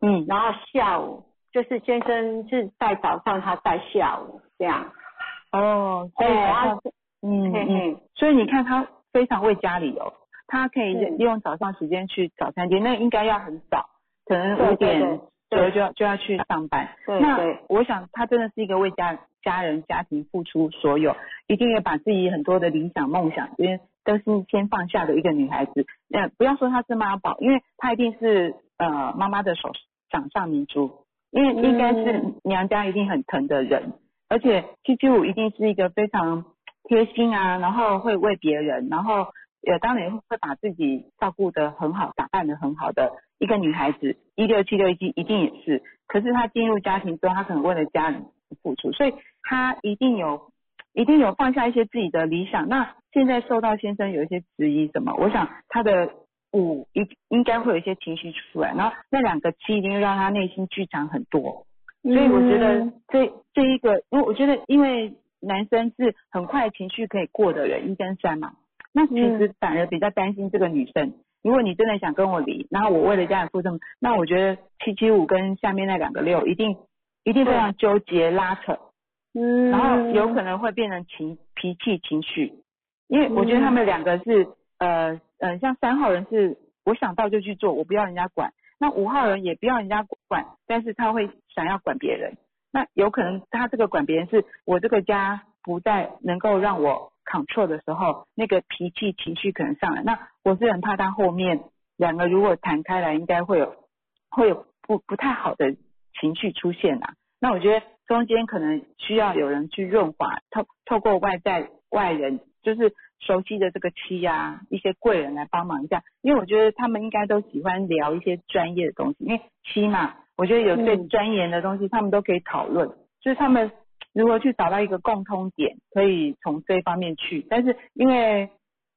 嗯，然后下午就是先生是带早上，她带下午这样。哦，对啊，嗯嘿嘿嗯，所以你看她。非常为家里哦，他可以利用早上时间去早餐店，那应该要很早，可能五点对，就要就要去上班。对，那对我想他真的是一个为家家人家庭付出所有，一定也把自己很多的理想梦想因为都是先放下的一个女孩子。那、呃、不要说她是妈宝，因为她一定是呃妈妈的手掌上明珠，因为应该是娘家一定很疼的人、嗯、而且七七五一定是一个非常贴心啊，然后会为别人，然后呃当然也会把自己照顾得很好，打扮得很好的一个女孩子。一六七六一七一定也是，可是她进入家庭之后，她可能为了家人付出，所以她一定有一定有放下一些自己的理想。那现在受到先生有一些质疑什么，我想她的五应该会有一些情绪出来，然后那两个七一定让她内心剧场很多。所以我觉得这、嗯、这一个，因为我觉得因为男生是很快情绪可以过的人，一跟三嘛，那其实反而比较担心这个女生、嗯、如果你真的想跟我离，然后我为了家人付出，那我觉得七七五跟下面那两个六一定一定非常纠结拉扯，嗯，然后有可能会变成情脾气情绪，因为我觉得他们两个是、嗯、呃呃像三号人是我想到就去做，我不要人家管，那五号人也不要人家管，但是他会想要管别人，那有可能他这个管别人是我这个家不再能够让我control 的时候，那个脾气情绪可能上来，那我是很怕他后面两个如果谈开来应该会有会有不不太好的情绪出现啊。那我觉得中间可能需要有人去润滑，透透过外在外人就是熟悉的这个妻啊一些贵人来帮忙一下，因为我觉得他们应该都喜欢聊一些专业的东西，因为妻嘛我觉得有最专业的东西、嗯、他们都可以讨论，就是他们如何去找到一个共通点，可以从这方面去。但是因为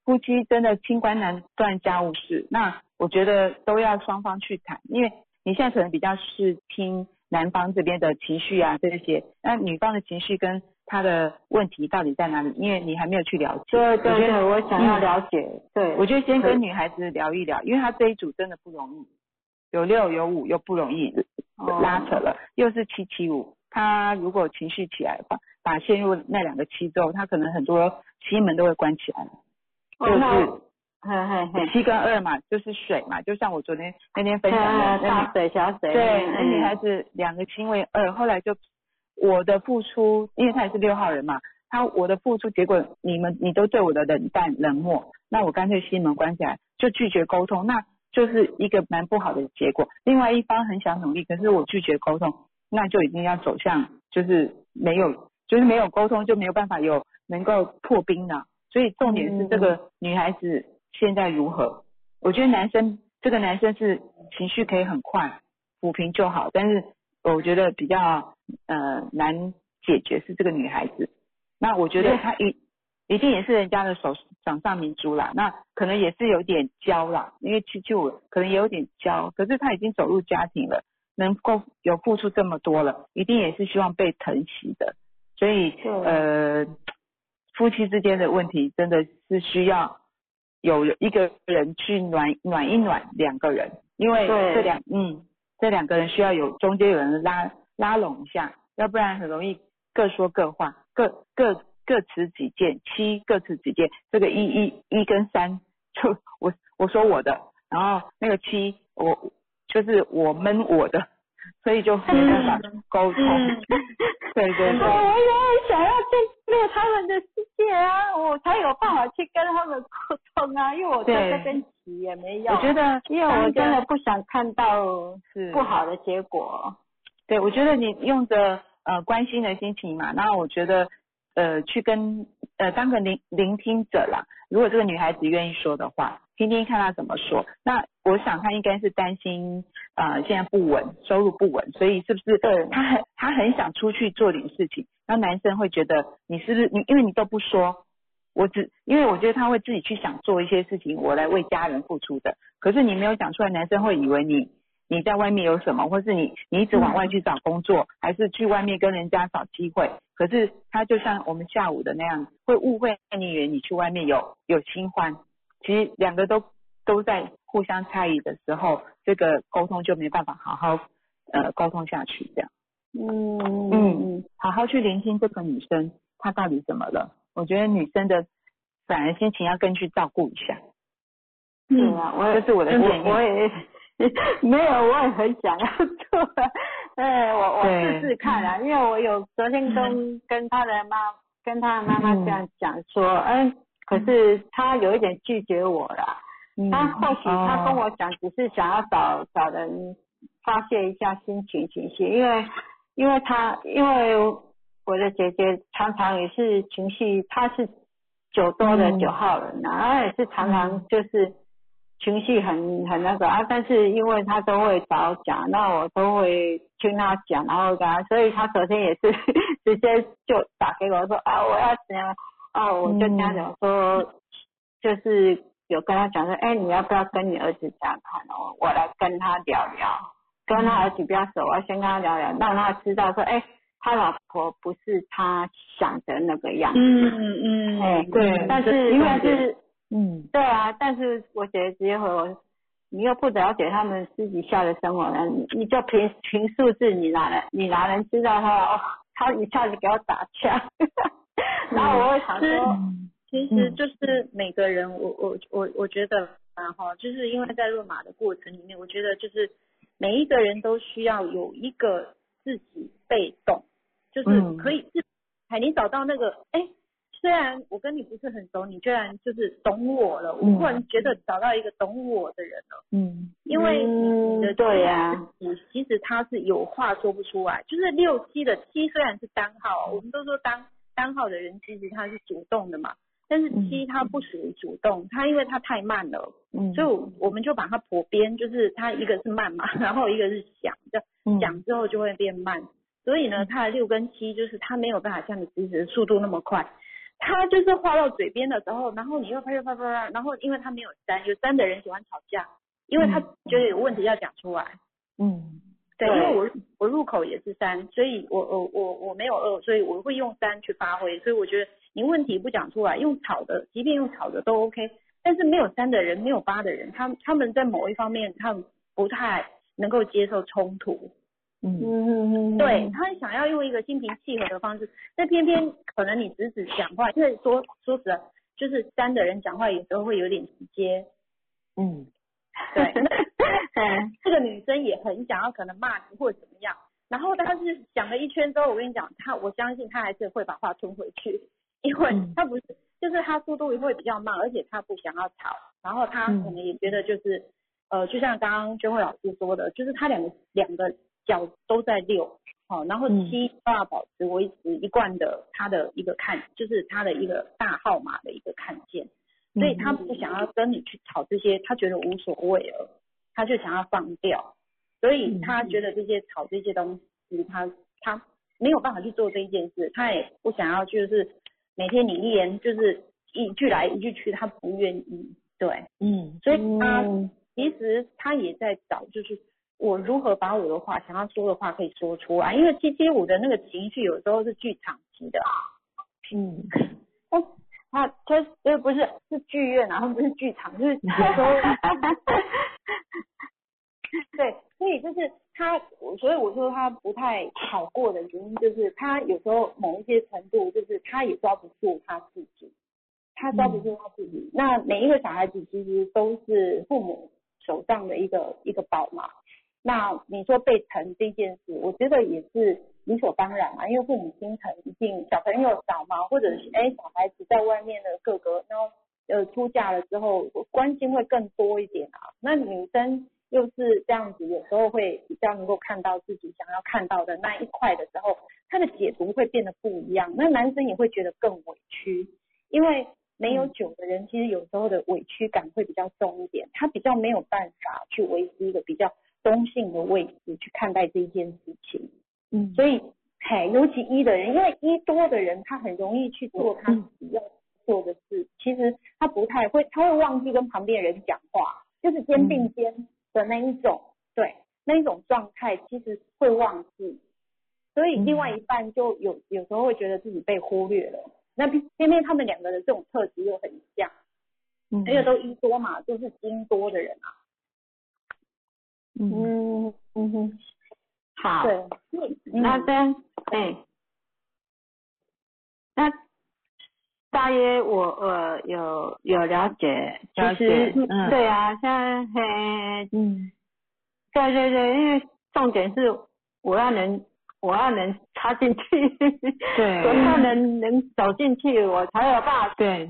夫妻真的清官难断家务事，那我觉得都要双方去谈，因为你现在可能比较是听男方这边的情绪啊这些，那女方的情绪跟她的问题到底在哪里，因为你还没有去了解。对对对， 我, 我想要了解、嗯、对，我就先跟女孩子聊一聊，因为她这一组真的不容易，有六有五又不容易、哦、拉扯了，又是七七五，他如果情绪起来的话，把陷入那两个七之后，他可能很多七门都会关起来了。哦，就是七跟二嘛，就是水嘛，就像我昨天那天分享的大水小水。对，那女孩子两个七为二，后来就我的付出，因为他也是六号人嘛，他我的付出结果你们你都对我的冷淡冷漠，那我干脆七门关起来，就拒绝沟通，那就是一个蛮不好的结果。另外一方很想努力，可是我拒绝沟通。那就已经要走向就是没有就是没有沟通，就没有办法有能够破冰了、啊、所以重点是这个女孩子现在如何、嗯、我觉得男生这个男生是情绪可以很快抚平就好，但是我觉得比较呃难解决是这个女孩子，那我觉得她一一定也是人家的手掌上明珠啦，那可能也是有点娇啦，因为七七五可能也有点娇，可是她已经走入家庭了，能够有付出这么多了，一定也是希望被疼惜的，所以呃，夫妻之间的问题真的是需要有一个人去暖暖一暖两个人，因为这两嗯这两个人需要有中间有人拉拉拢一下，要不然很容易各说各话，各各各持己见，七各持己见，这个一一一跟三就我我说我的，然后那个七我。就是我闷我的，所以就没办法沟通、嗯、对对对，我也想要进入他们的世界啊，我才有办法去跟他们沟通啊，因为我在这边提也没有，我觉得因为我真的不想看到不好的结果。对，我觉得你用着呃关心的心情嘛，那我觉得呃去跟呃当个聆聆听者啦，如果这个女孩子愿意说的话，听听看她怎么说。那我想她应该是担心呃现在不稳，收入不稳，所以是不是她很她很想出去做点事情，那男生会觉得你是不是你因为你都不说，我只因为我觉得她会自己去想做一些事情，我来为家人付出的，可是你没有讲出来，男生会以为你你在外面有什么，或是你你一直往外去找工作、嗯、还是去外面跟人家找机会，可是他就像我们下午的那样，会误会你以为你去外面有有新欢，其实两个都都在互相猜疑的时候，这个沟通就没办法好好呃沟通下去这样。嗯嗯，好好去聆听这个女生她到底怎么了，我觉得女生的反而心情要更去照顾一下。嗯、啊，我也这是我的建议。我也没有，我也很想要做，哎，我我试试看啊，因为我有昨天跟跟他的妈跟他的妈妈这样讲说，嗯、哎，可是他有一点拒绝我了，嗯、他或许他跟我讲只是想要找找人发泄一下心情情绪，因为因为他因为我的姐姐常常也是情绪，她是九多的九号人啊，她、嗯、也是常常就是。情绪很很那个啊，但是因为他都会找我讲，那我都会听他讲，然后跟他，所以他昨天也是直接就打给我说啊，我要怎样啊，我就跟他讲说，嗯、就是有跟他讲说，哎、欸，你要不要跟你儿子讲看哦，我来跟他聊聊，跟他儿子不要熟，我要先跟他聊聊，让他知道说，哎、欸，他老婆不是他想的那个样子，嗯嗯，哎、欸、对，但是因为是。嗯，对啊，但是我姐姐直接回我，你又不了解他们私底下的生活呢，你就凭凭数字，你哪能你哪能知道他、哦、他一下子给我打架，然后我会想说，其实就是每个人，我我我我觉得啊哈，就是因为在论马的过程里面，我觉得就是每一个人都需要有一个自己被动，就是可以自，海宁找到那个哎。诶虽然我跟你不是很熟，你居然就是懂我了，我忽然觉得找到一个懂我的人了。嗯，因为你的对呀，其实他是有话说不出来，就是六七的七虽然是单号，我们都说单单号的人其实他是主动的嘛，但是七他不属于主动，他因为他太慢了，所以我们就把他剖边，就是他一个是慢嘛，然后一个是想，想之后就会变慢，所以呢，他的六跟七就是他没有办法像你其实速度那么快。他就是话到嘴边的时候，然后你又啪啪啪啪，然后因为他没有三，有三的人喜欢吵架，因为他觉得有问题要讲出来。嗯，对，因为我我入口也是三，所以我我我我没有二，所以我会用三去发挥，所以我觉得你问题不讲出来，用吵的，即便用吵的都 OK， 但是没有三的人，没有八的人，他他们在某一方面他们不太能够接受冲突。嗯，对，他想要用一个心平气和的方式，但偏偏可能你直直讲话，因为说说实在，就是三的人讲话有时候会有点直接。嗯，对，嗯，这个女生也很想要可能骂你或者怎么样，然后但是讲了一圈之后，我跟你讲，她我相信她还是会把话吞回去，因为她不是，就是她速度会比较慢，而且她不想要吵，然后她可能也觉得就是，呃，就像刚刚娟慧老师说的，就是她两个两个。脚都在六，好，然后七要保持维持一贯的他的一个看，就是他的一个大号码的一个看见，所以他不想要跟你去吵这些，他觉得无所谓了，他就想要放掉，所以他觉得这些吵这些东西，他他没有办法去做这一件事，他也不想要就是每天你一言就是一句来一句去，他不愿意，对，嗯，所以他其实他也在找就是。我如何把我的话想要说的话可以说出来？因为七七五的那个情绪有时候是剧场级的，嗯，哦，他他呃不是是剧院啊，他不是剧场，就是有时候，对，所以就是他，所以我说他不太好过的原因就是他有时候某一些程度就是他也抓不住他自己，他抓不住他自己。嗯、那每一个小孩子其实都是父母手上的一个一个宝嘛。那你说被疼这件事，我觉得也是理所当然嘛，因为父母心疼，一定小朋友少嘛，或者是哎小孩子在外面的各个，然后呃出嫁了之后关心会更多一点啊。那女生又是这样子，有时候会比较能够看到自己想要看到的那一块的时候，她的解读会变得不一样。那男生也会觉得更委屈，因为没有酒的人其实有时候的委屈感会比较重一点，他比较没有办法去维持一个比较。中性的位置去看待这一件事情，嗯，所以，嘿，尤其一的人，因为一多的人，他很容易去做他自己要做的事，嗯、其实他不太会，他会忘记跟旁边人讲话，就是肩并肩的那一种，嗯、对，那一种状态，其实会忘记，所以另外一半就有有时候会觉得自己被忽略了，那偏偏他们两个的这种特质又很像，嗯，而且都一多嘛，就是金多的人啊。嗯嗯哼，好，对，那跟哎、嗯欸，那大约我呃有有了解，其实、嗯、对啊，像嘿，嗯，对对对，因为重点是我要能我要能插进去，对，我要能能走进去，我才有办法。对，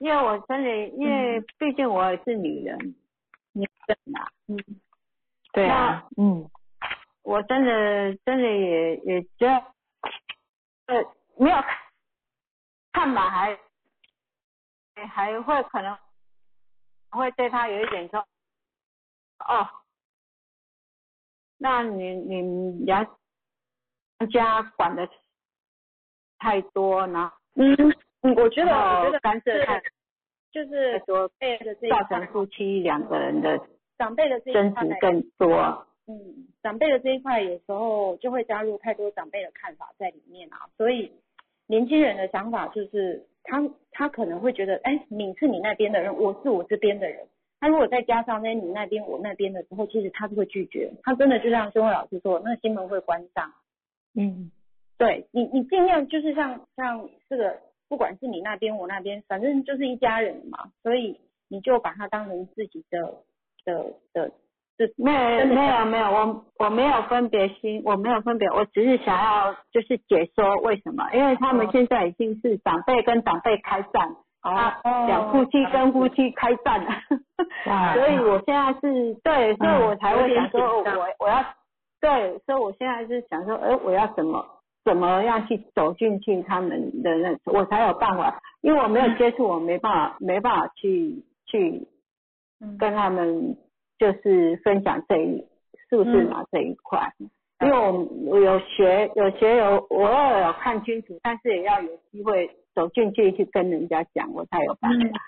因为我真的，因为毕竟我也是女人，女人嘛，嗯，对啊，嗯，我真的真的也也觉得，呃，没有看吧，还还会可能会对他有一点说，哦，那你你人家管的太多呢，嗯。我觉得，我觉得干涉就是说被的这一造成夫妻两个人的长辈的争执更多。嗯，长辈的这一块有时候就会加入太多长辈的看法在里面啊，所以年轻人的想法就是他他可能会觉得，哎，你是你那边的人，我是我这边的人。他如果再加上那你那边我那边的时候，其实他是会拒绝，他真的就像修慧老师说，那心门会关上。嗯，对你你尽量就是像像这个。不管是你那边我那边，反正就是一家人嘛，所以你就把它当成自己的的的的。没有没有没有，我我没有分别心，我没有分别，我只是想要就是解说为什么，因为他们现在已经是长辈跟长辈开战，啊、哦，两夫妻跟夫妻开战了，哦、所以我现在是对，所以我才会想说，嗯、我我要对，所以我现在是想说，哎、呃，我要怎么？怎么样去走进去他们的那，我才有办法，因为我没有接触，我没办法，没办法去去跟他们就是分享这一数字嘛、嗯、这一块，因为我有学有学有我要有看清楚，但是也要有机会走进去去跟人家讲，我才有办法。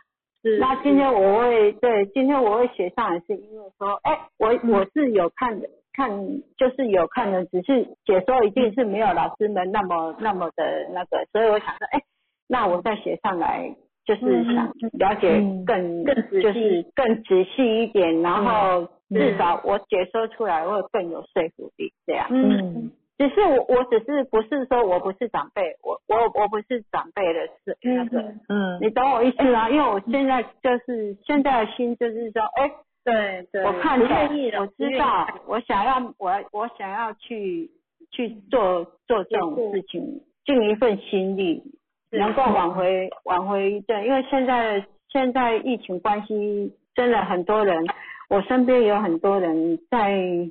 嗯、那今天我会对今天我会写上来，是因为说，哎、欸，我我是有看的。看就是有看的，只是解说一定是没有老师们那么那么的那个，所以我想说，哎、欸，那我再写上来，就是想了解更、嗯、更仔细，就是更仔细一点，然后至少我解说出来会更有说服力，这样。嗯，只是我我只是不是说我不是长辈，我我我不是长辈的事那个，嗯，你懂我意思吗、啊？因为我现在就是现在的心就是说，哎、欸。对对，我看见，我知道，我想要，我我想要去去做做这种事情，尽一份心力，能够挽回挽回一阵，因为现在现在疫情关系，真的很多人，我身边有很多人在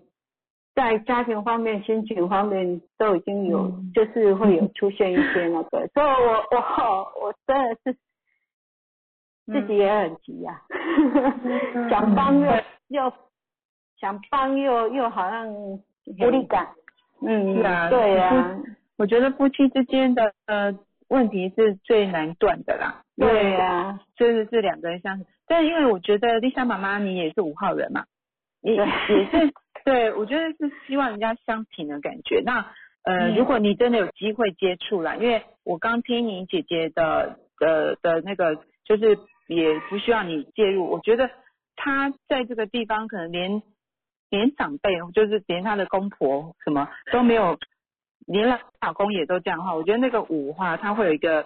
在家庭方面、心情方面都已经有，嗯、就是会有出现一些那个，所以我我我真的是。自己也很急啊、嗯、想帮又又想帮又又好像无力感，嗯，是啊，对啊，我觉得夫妻之间的呃问题是最难断的啦，对啊，就是这两个人相处，但因为我觉得丽莎妈妈你也是五号人嘛，你也是对，我觉得是希望人家相挺的感觉，那呃、嗯、如果你真的有机会接触啦，因为我刚听你姐姐的的的那个就是也不需要你介入，我觉得他在这个地方可能连连长辈，就是连他的公婆什么都没有，连老公也都这样的话，我觉得那个五话他会有一个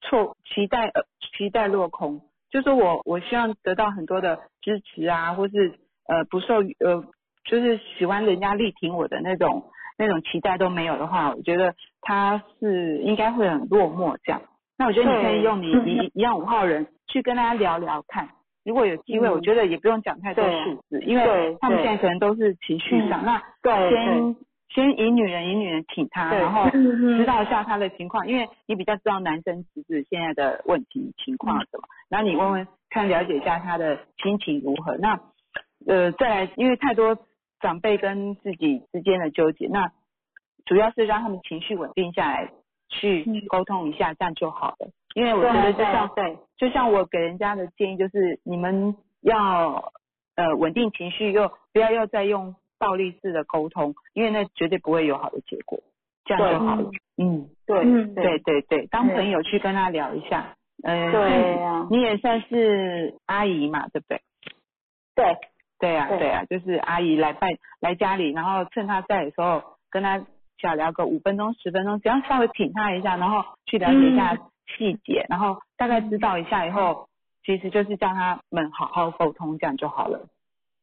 错期待、呃、期待落空，就是说我我希望得到很多的支持啊，或是呃不受呃就是喜欢人家力挺我的那种那种期待都没有的话，我觉得他是应该会很落寞这样。那我觉得你可以用你一一样五号人去跟大家聊聊看，如果有机会、嗯、我觉得也不用讲太多数字，因为他们现在可能都是情绪上，那先先以女人以女人请他，然后知道一下他的情况，因为你比较知道男生是不是现在的问题情况什么、嗯、然后你问问看了解一下他的心情如何，那呃再来，因为太多长辈跟自己之间的纠结，那主要是让他们情绪稳定下来去沟通一下，这样就好了。因为我觉得就像对，就像我给人家的建议就是，你们要呃稳定情绪，又不要又再用暴力式的沟通，因为那绝对不会有好的结果，这样就好了。嗯，对，对对对，当朋友去跟他聊一下。嗯，对啊，你也算是阿姨嘛，对不对？对，对啊，对啊，就是阿姨来拜来家里，然后趁他在的时候跟他。小聊个五分钟十分钟，只要稍微挺他一下，然后去了解一下细节、嗯、然后大概知道一下以后，其实就是叫他们好好沟通，这样就好了。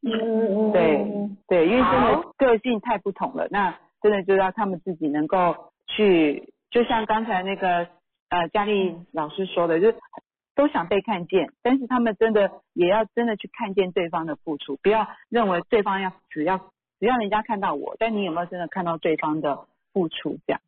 嗯，对对，因为真的个性太不同了，那真的就让他们自己能够去，就像刚才那个呃佳丽老师说的，就是都想被看见，但是他们真的也要真的去看见对方的付出，不要认为对方要只要只要人家看到我，但你有没有真的看到对方的付出？这样，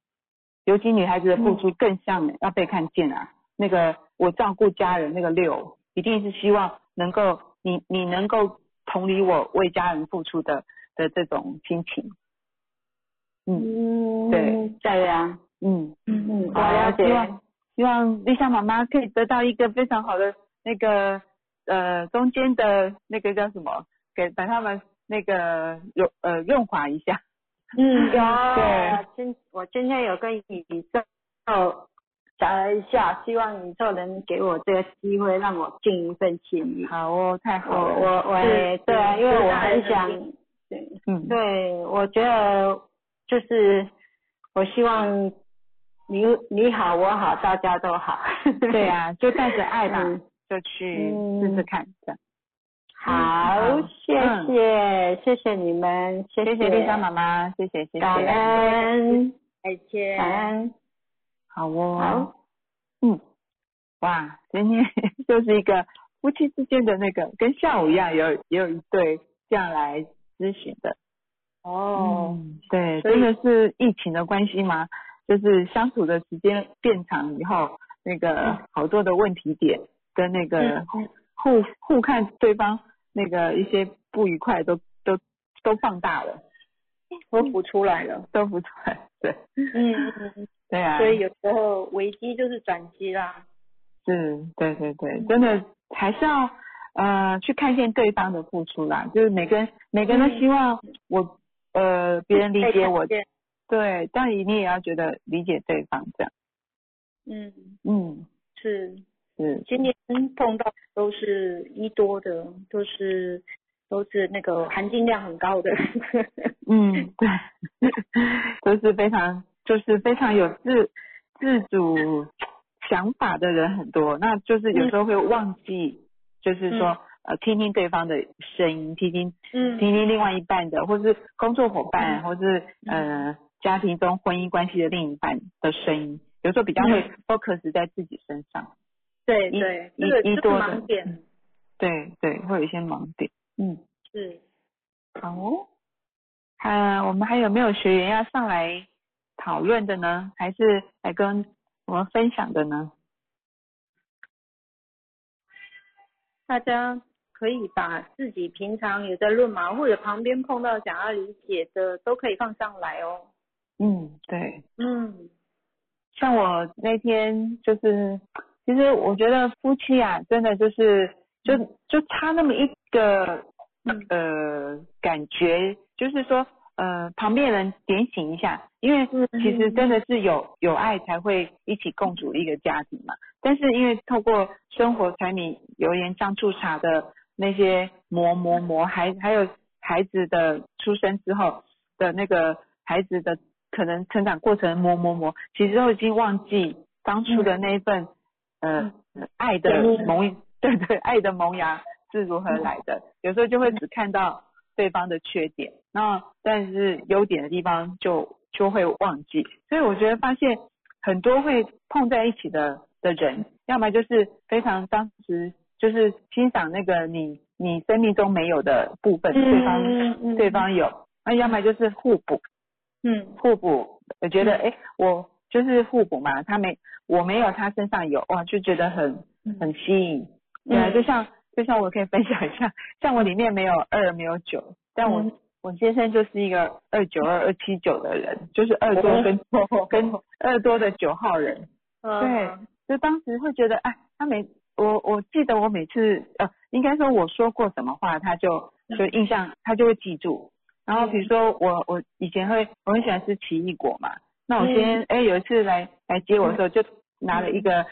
尤其女孩子的付出更像要被看见啊。那个我照顾家人那个六，一定是希望能够你你能够同理我为家人付出的的这种心情。嗯，对，对呀，嗯嗯，我了解。希望希望丽莎妈妈可以得到一个非常好的那个呃中间的那个叫什么，给把他们那个润呃润滑一下。嗯，有。对，今我今天有跟宇宙讲了一下，希望宇宙能给我这个机会，让我尽一份心意。好哦，太好了。我我也对啊，因为我很想，对，嗯，对，我觉得就是我希望你你好我好大家都好。对啊，就带着爱吧，嗯、就去试试看。嗯、好，谢谢、嗯、谢谢你们，谢谢丽莎妈妈，谢谢谢谢，感恩，再见，感恩。好哦，好，嗯，哇，今天就是一个夫妻之间的那个，跟下午一样，有也有一对这样来咨询的。哦，嗯、对，真的是疫情的关系吗？就是相处的时间变长以后，那个好多的问题点跟那个互、嗯、互看对方那个一些不愉快都都都放大了，都浮出来了，都浮出来，对，嗯。对啊，所以有时候危机就是转机啦。是，对对对，真的还是要呃去看见对方的付出啦，就是每个人每个人都希望我、嗯、呃别人理解我，对，但你也要觉得理解对方这样。嗯嗯，是是，今年碰到都是一多的，都是都是那个含金量很高的。嗯，对，都是非常。就是非常有自自主想法的人很多，那就是有时候会忘记，嗯、就是说、嗯、呃听听对方的声音，听听、嗯、听听另外一半的，或是工作伙伴，嗯、或是呃家庭中婚姻关系的另一半的声音，有时候比较会 focus 在自己身上。对、嗯、对，一一、这个、多的、这个、盲点。对对，会有一些盲点。嗯，是。好、哦，呃，我们还有没有学员要上来讨论的呢，还是来跟我们分享的呢？大家可以把自己平常有在论嘛，或者旁边碰到想要理解的都可以放上来哦。嗯，对，嗯，像我那天就是，其实我觉得夫妻啊，真的就是就就差那么一个、嗯、呃感觉，就是说。呃，旁边人点醒一下，因为其实真的是有有爱才会一起共组一个家庭嘛。但是因为透过生活柴米油盐酱醋茶的那些磨磨磨，还还有孩子的出生之后的那个孩子的可能成长过程磨磨磨，其实都已经忘记当初的那一份、嗯、呃爱的萌、嗯、对对，爱的萌芽是如何来的。有时候就会只看到对方的缺点，那但是优点的地方就就会忘记，所以我觉得发现很多会碰在一起的的人，要么就是非常当时就是欣赏那个你你生命中没有的部分，对方、嗯嗯、对方有，那要么就是互补，嗯，互补，我觉得哎、嗯，我就是互补嘛，他没我没有，他身上有，哇，就觉得很很吸引，对、嗯，就像。就像我可以分享一下，像我里面没有二没有九，但我、嗯、我先生就是一个二九二二七九的人，就是二多跟、嗯、跟二多的九号人、嗯。对，就当时会觉得哎，他每我我记得我每次呃，应该说我说过什么话，他就就印象他就会记住。然后比如说我我以前会我很喜欢吃奇异果嘛，那我先哎、嗯、有一次来来接我的时候，就拿了一个、嗯、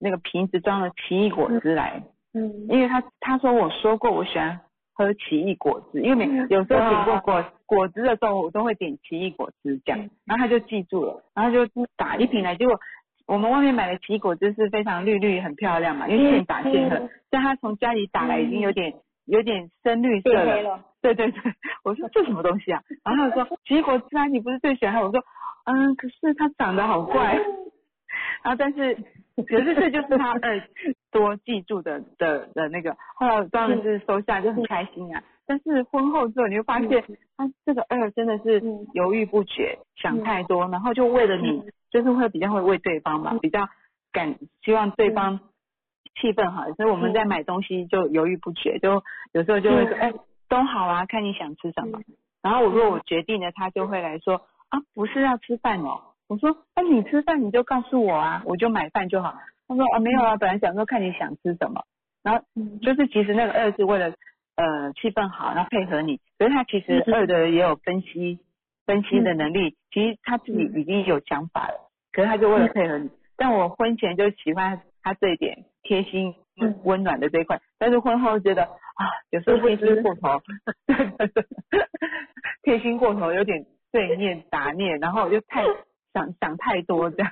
那个瓶子装了奇异果汁来。嗯嗯，因为他他说我说过我喜欢喝奇异果汁，因为每有时候点过果果汁的时候，我都会点奇异果汁这样，然后他就记住了，然后就打一瓶来，结果我们外面买的奇异果汁是非常绿绿很漂亮嘛，因为现打现喝，但他从家里打来已经有点有点深绿色了，了对对对，我说这什么东西啊？然后他说奇异果汁啊，你不是最喜欢？我说嗯，可是它长得好怪。然后但是可是这就是他耳朵记住的的的那个，后来当然就是收下就很开心啊。但是婚后之后你会发现，他这个二真的是犹豫不决，想太多，然后就为了你，就是会比较会为对方嘛，比较感希望对方气氛好，所以我们在买东西就犹豫不决，就有时候就会说，哎，都好啊，看你想吃什么。然后我如果我决定了，他就会来说，啊，不是要吃饭哦。我说，那、啊、你吃饭你就告诉我啊，我就买饭就好。他说，啊，没有啊，本来想说看你想吃什么。然后就是其实那个二是为了呃气氛好，然后配合你。可是他其实二的也有分析分析的能力，其实他自己已经有想法了，可是他就为了配合你。但我婚前就喜欢他这一点贴心温暖的这一块，但是婚后觉得啊，有时候贴心过头，贴心过头有点罪孽杂念，然后我就太。想想太多这样，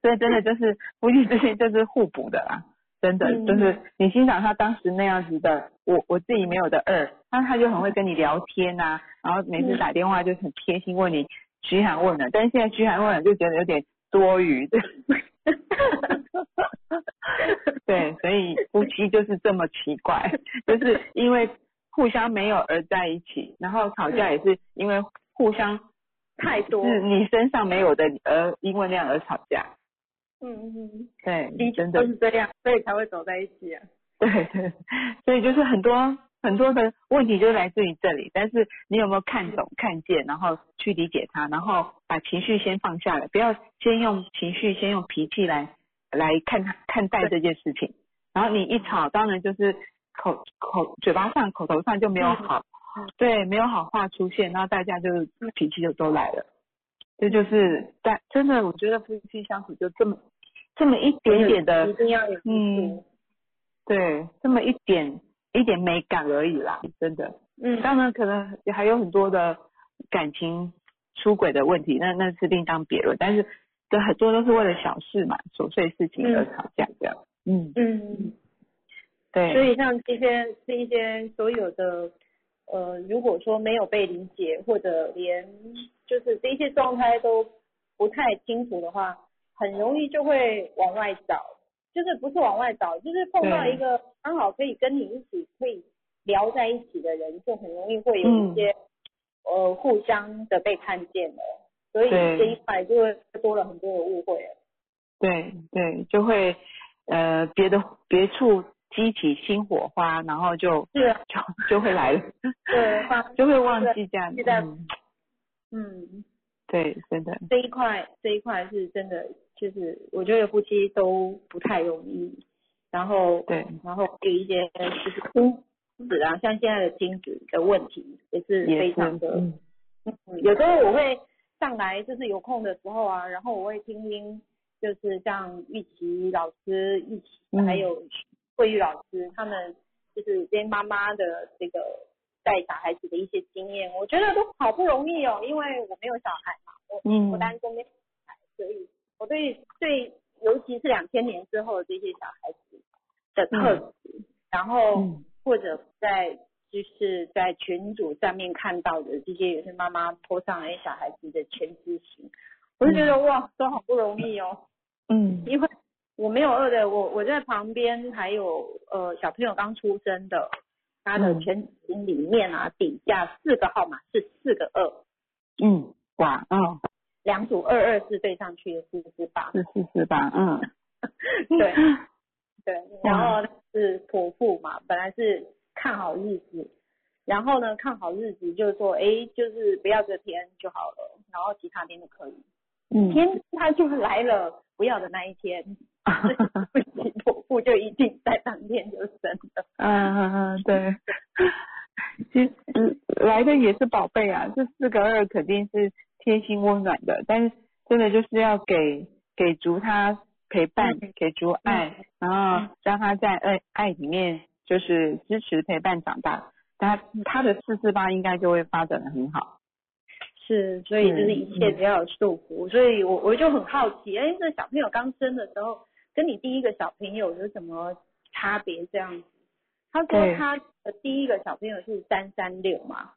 所以真的就是夫妻之间就是互补的啦，真的、嗯、就是你欣赏他当时那样子的我我自己没有的二，但他就很会跟你聊天啊，然后每次打电话就很贴心问你嘘寒问暖，但是现在嘘寒问暖就觉得有点多余的。对，所以夫妻就是这么奇怪，就是因为互相没有而在一起，然后吵架也是因为互相太多是你身上没有的，而因为那样而吵架。嗯嗯，对，的确就是这样，所以才会走在一起啊。对对，所以就是很多很多的问题就来自于这里，但是你有没有看懂、看见，然后去理解它，然后把情绪先放下来，不要先用情绪、先用脾气来来看看待这件事情。然后你一吵，当然就是口口嘴巴上、口头上就没有好。嗯对，没有好话出现，然后大家就脾气就都来了。这就是但真的我觉得夫妻相处就这么这么一点点的，一定要有嗯，对，这么一点一点美感而已啦，真的。嗯，当然可能还有很多的感情出轨的问题，那那是另当别论，但是这很多都是为了小事嘛，琐碎事情而吵架这样。嗯嗯，对，所以像这些这一些所有的呃，如果说没有被理解，或者连就是这些状态都不太清楚的话，很容易就会往外找，就是不是往外找，就是碰到一个刚好可以跟你一起可以聊在一起的人，就很容易会有一些、嗯、呃互相的被看见了，所以这一块就会多了很多的误会了。对对，就会呃别的别处。激起新火花，然后就就就会来了，对，就会忘记这样。嗯，嗯，对，真的这一块这一块是真的，就是我觉得夫妻都不太容易，然后对，然后有一些就是亲子啊，像现在的亲子的问题也是非常的，嗯嗯、有时候我会上来就是有空的时候啊，然后我会听听，就是像玉琪老师一起、嗯、还有。慧玉老师他们就是这些妈妈的这个带小孩子的一些经验，我觉得都好不容易哦，因为我没有小孩嘛，我、嗯、我单身没有小孩，所以我对对，尤其是两千年之后这些小孩子的特质，嗯、然后或者在就是在群组上面看到的这些有些妈妈泼上哎小孩子的全知型，我就觉得、嗯、哇，都好不容易哦，嗯，因为。我没有饿的，我我在旁边还有呃小朋友刚出生的，他的全体里面啊底下四个号码是四个二，嗯，哇，嗯，两组二二四对上去是四四八，是四四八，嗯，对对，然后是剖腹嘛，本来是看好日子，然后呢看好日子就是说，哎，就是不要这天就好了，然后其他天就可以，嗯，天他就来了不要的那一天。剖腹就一定在当天就生了。嗯嗯对，其实来的也是宝贝啊，这四个二肯定是贴心温暖的，但是真的就是要给给足他陪伴，嗯、给足爱，嗯、然后让他在爱爱里面就是支持陪伴长大，他他的四四八应该就会发展得很好。是，所以就是一切比较有束缚，嗯、所以我我就很好奇，哎，这小朋友刚生的时候。跟你第一个小朋友有什么差别这样子？他说他的第一个小朋友是三三六嘛，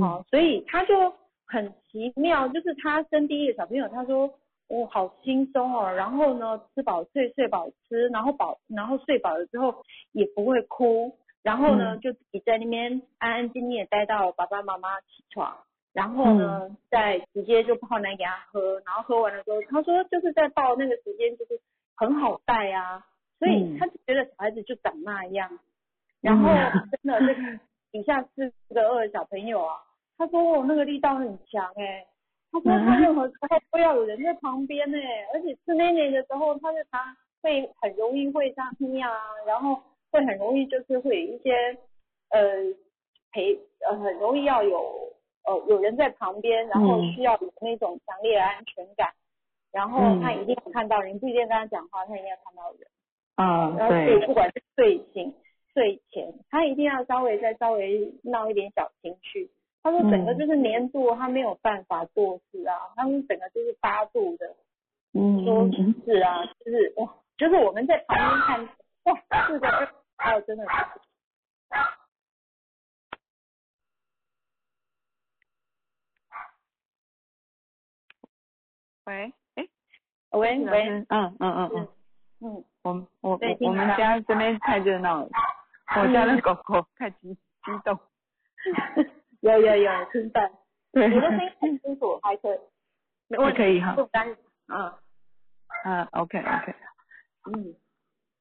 好、哦，所以他就很奇妙，就是他生第一个小朋友，他说哦好轻松哦，然后呢吃饱睡睡饱吃，然后饱然后睡饱了之后也不会哭，然后呢、嗯、就自己在那边安安静静也待到爸爸妈妈起床，然后呢、嗯、再直接就泡奶给他喝，然后喝完了之后他说就是在到那个时间就是很好带啊，所以他就觉得小孩子就长那样、嗯、然后真的这个底下四个二小朋友啊，他说我、哦、那个力道很强哎、欸，他说他任何时候都要有人在旁边哎、欸，而且吃奶奶的时候他就他会很容易会撒尿啊，然后会很容易就是会有一些呃陪呃很容易要有呃有人在旁边，然后需要有那种强烈的安全感，然后他一定要看到人，不一定跟他讲话，他一定要看到人啊、嗯，然后所以不管是睡醒睡前，他一定要稍微再稍微闹一点小情绪。他说整个就是黏住，他没有办法做事啊，他们整个就是发怒的，嗯，说是啊，就是哇，就是我们在旁边看，哇，是的，还有真的是，喂，哎，喂喂，嗯嗯嗯嗯嗯，我我我们家这边太热闹了，我家的狗狗太激激动。有有有听到，对，我的声音很清楚，还可以，没问题，可以哈，不干，嗯，啊 ，OK OK， 嗯，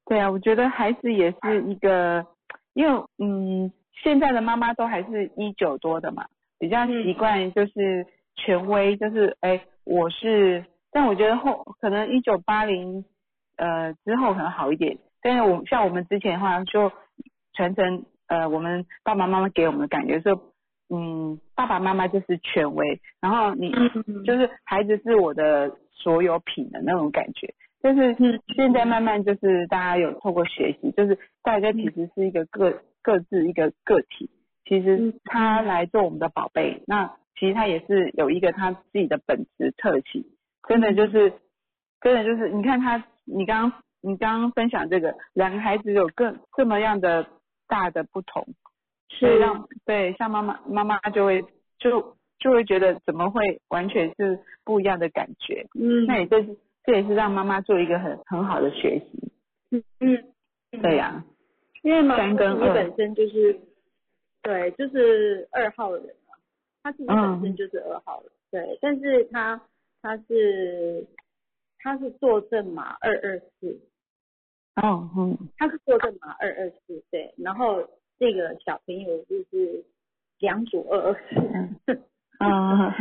对啊，我觉得孩子也是一个，因为嗯，现在的妈妈都还是一九多的嘛，比较习惯就是权威，就是哎、欸，我是，但我觉得后可能一九八零呃之后可能好一点，但是我像我们之前的话，就传承呃我们爸爸妈妈给我们的感觉是。嗯，爸爸妈妈就是权威，然后你就是孩子是我的所有品的那种感觉，但是现在慢慢就是大家有透过学习，就是大家其实是一个各各自一个个体，其实他来做我们的宝贝，那其实他也是有一个他自己的本质特性，真的就是真的就是你看他，你刚刚你刚刚分享这个两个孩子有更这么样的大的不同。是让对像妈妈妈妈就会就就会觉得怎么会完全是不一样的感觉，嗯，那也这、就是、这也是让妈妈做一个很很好的学习，嗯嗯，对呀、啊，因为妈妈自己本身就是对就是二号人啊，她自己本身就是二号人、嗯，对，但是她她是她是坐正码二二四，哦嗯，她是坐正码二二四，对，然后。这个小朋友就是两组二二四，啊，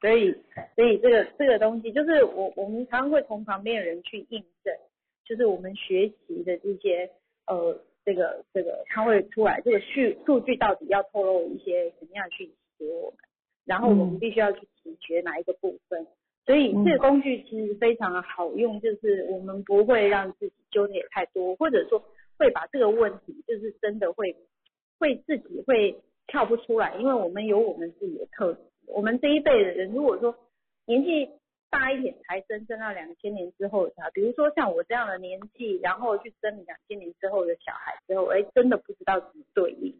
所以所以这个这个东西就是我我们常常会从旁边的人去印证，就是我们学习的这些呃这个这个它会出来这个数数据到底要透露一些什么样的讯息给我们，然后我们必须要去解决哪一个部分，所以这个工具其实非常的好用，就是我们不会让自己纠结太多，或者说。会把这个问题就是真的会会自己会跳不出来，因为我们有我们自己的特质，我们这一辈的人如果说年纪大一点才生生到两千年之后的，比如说像我这样的年纪然后去生两千年之后的小孩之后，哎，真的不知道怎么对应，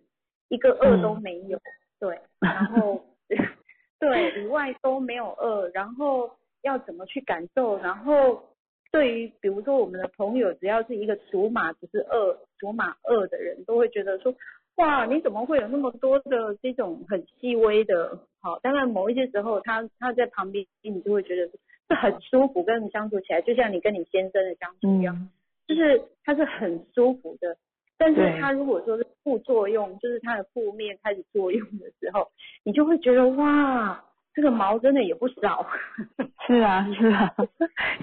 一个二都没有，对，然后对以外都没有二，然后要怎么去感受，然后对于比如说我们的朋友只要是一个属马只是二属马二的人都会觉得说哇你怎么会有那么多的这种很细微的，好，当然某一些时候他他在旁边你就会觉得是很舒服，跟你相处起来就像你跟你先生的相处一样、嗯、就是他是很舒服的，但是他如果说是副作用就是他的负面开始作用的时候，你就会觉得哇这个毛真的也不少。是啊是啊，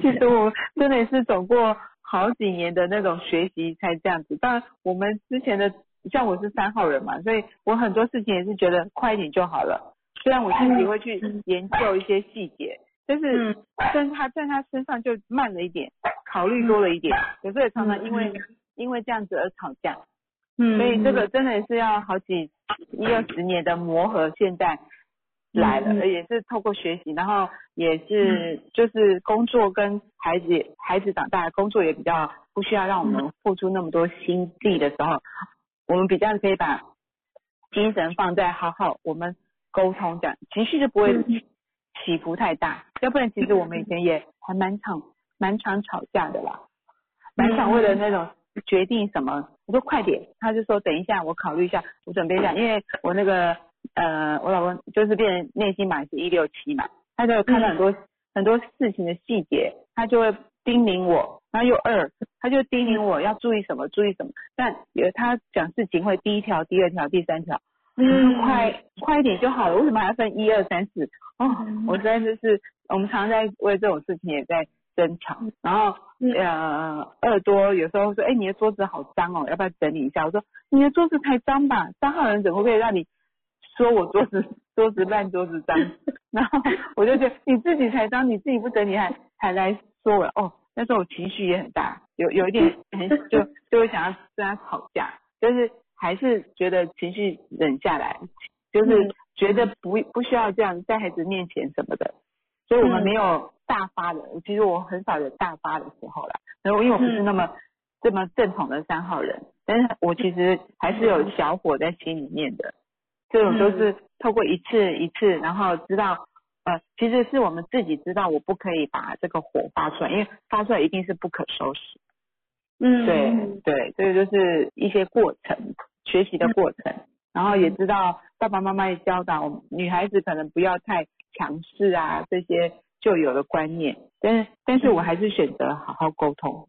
其实我真的也是走过好几年的那种学习才这样子，当然我们之前的像我是三号人嘛，所以我很多事情也是觉得快一点就好了，虽然我自己会去研究一些细节，但是跟他在他身上就慢了一点，考虑多了一点，有时候也常常因为因为这样子而吵架，所以这个真的也是要好几一二十年的磨合，现在来的，嗯、也是透过学习，然后也是就是工作跟孩子孩子长大，工作也比较不需要让我们付出那么多心力的时候，我们比较可以把精神放在好好我们沟通这样，情绪就不会起伏太大。要不然其实我们以前也还蛮常蛮常吵架的啦，蛮常为了那种决定什么，我说快点，他就说等一下我考虑一下，我准备一下，因为我那个呃我老公就是变成内心码是一六七嘛，他就有看到很多、嗯、很多事情的细节，他就会叮咛我，然后又二他就叮咛我要注意什么注意什么，但他讲事情会第一条第二条第三条，嗯，快快一点就好了，为什么还要分一二三四？哦，我真的就是我们常在为这种事情也在争吵，然后呃耳朵有时候说，哎、欸，你的桌子好脏哦，要不要整理一下？我说你的桌子太脏吧，三号人怎么会让你说我桌子桌子烂桌子脏？然后我就觉得你自己才脏，你自己不整理还还来说我哦，那时候我情绪也很大，有有一点很就就会想要跟他吵架，就是还是觉得情绪忍下来，就是觉得不不需要这样在孩子面前什么的，所以我们没有大发的，其实我很少有大发的时候啦，然后因为我不是那么、嗯、这么正统的三号人，但是我其实还是有小火在心里面的，这种都是透过一次一次，然后知道呃，其实是我们自己知道我不可以把这个火发出来，因为发出来一定是不可收拾。嗯，对对，这个就是一些过程，学习的过程，嗯、然后也知道爸爸妈妈也教导我们女孩子可能不要太强势啊，这些旧有的观念，但是但是我还是选择好好沟通。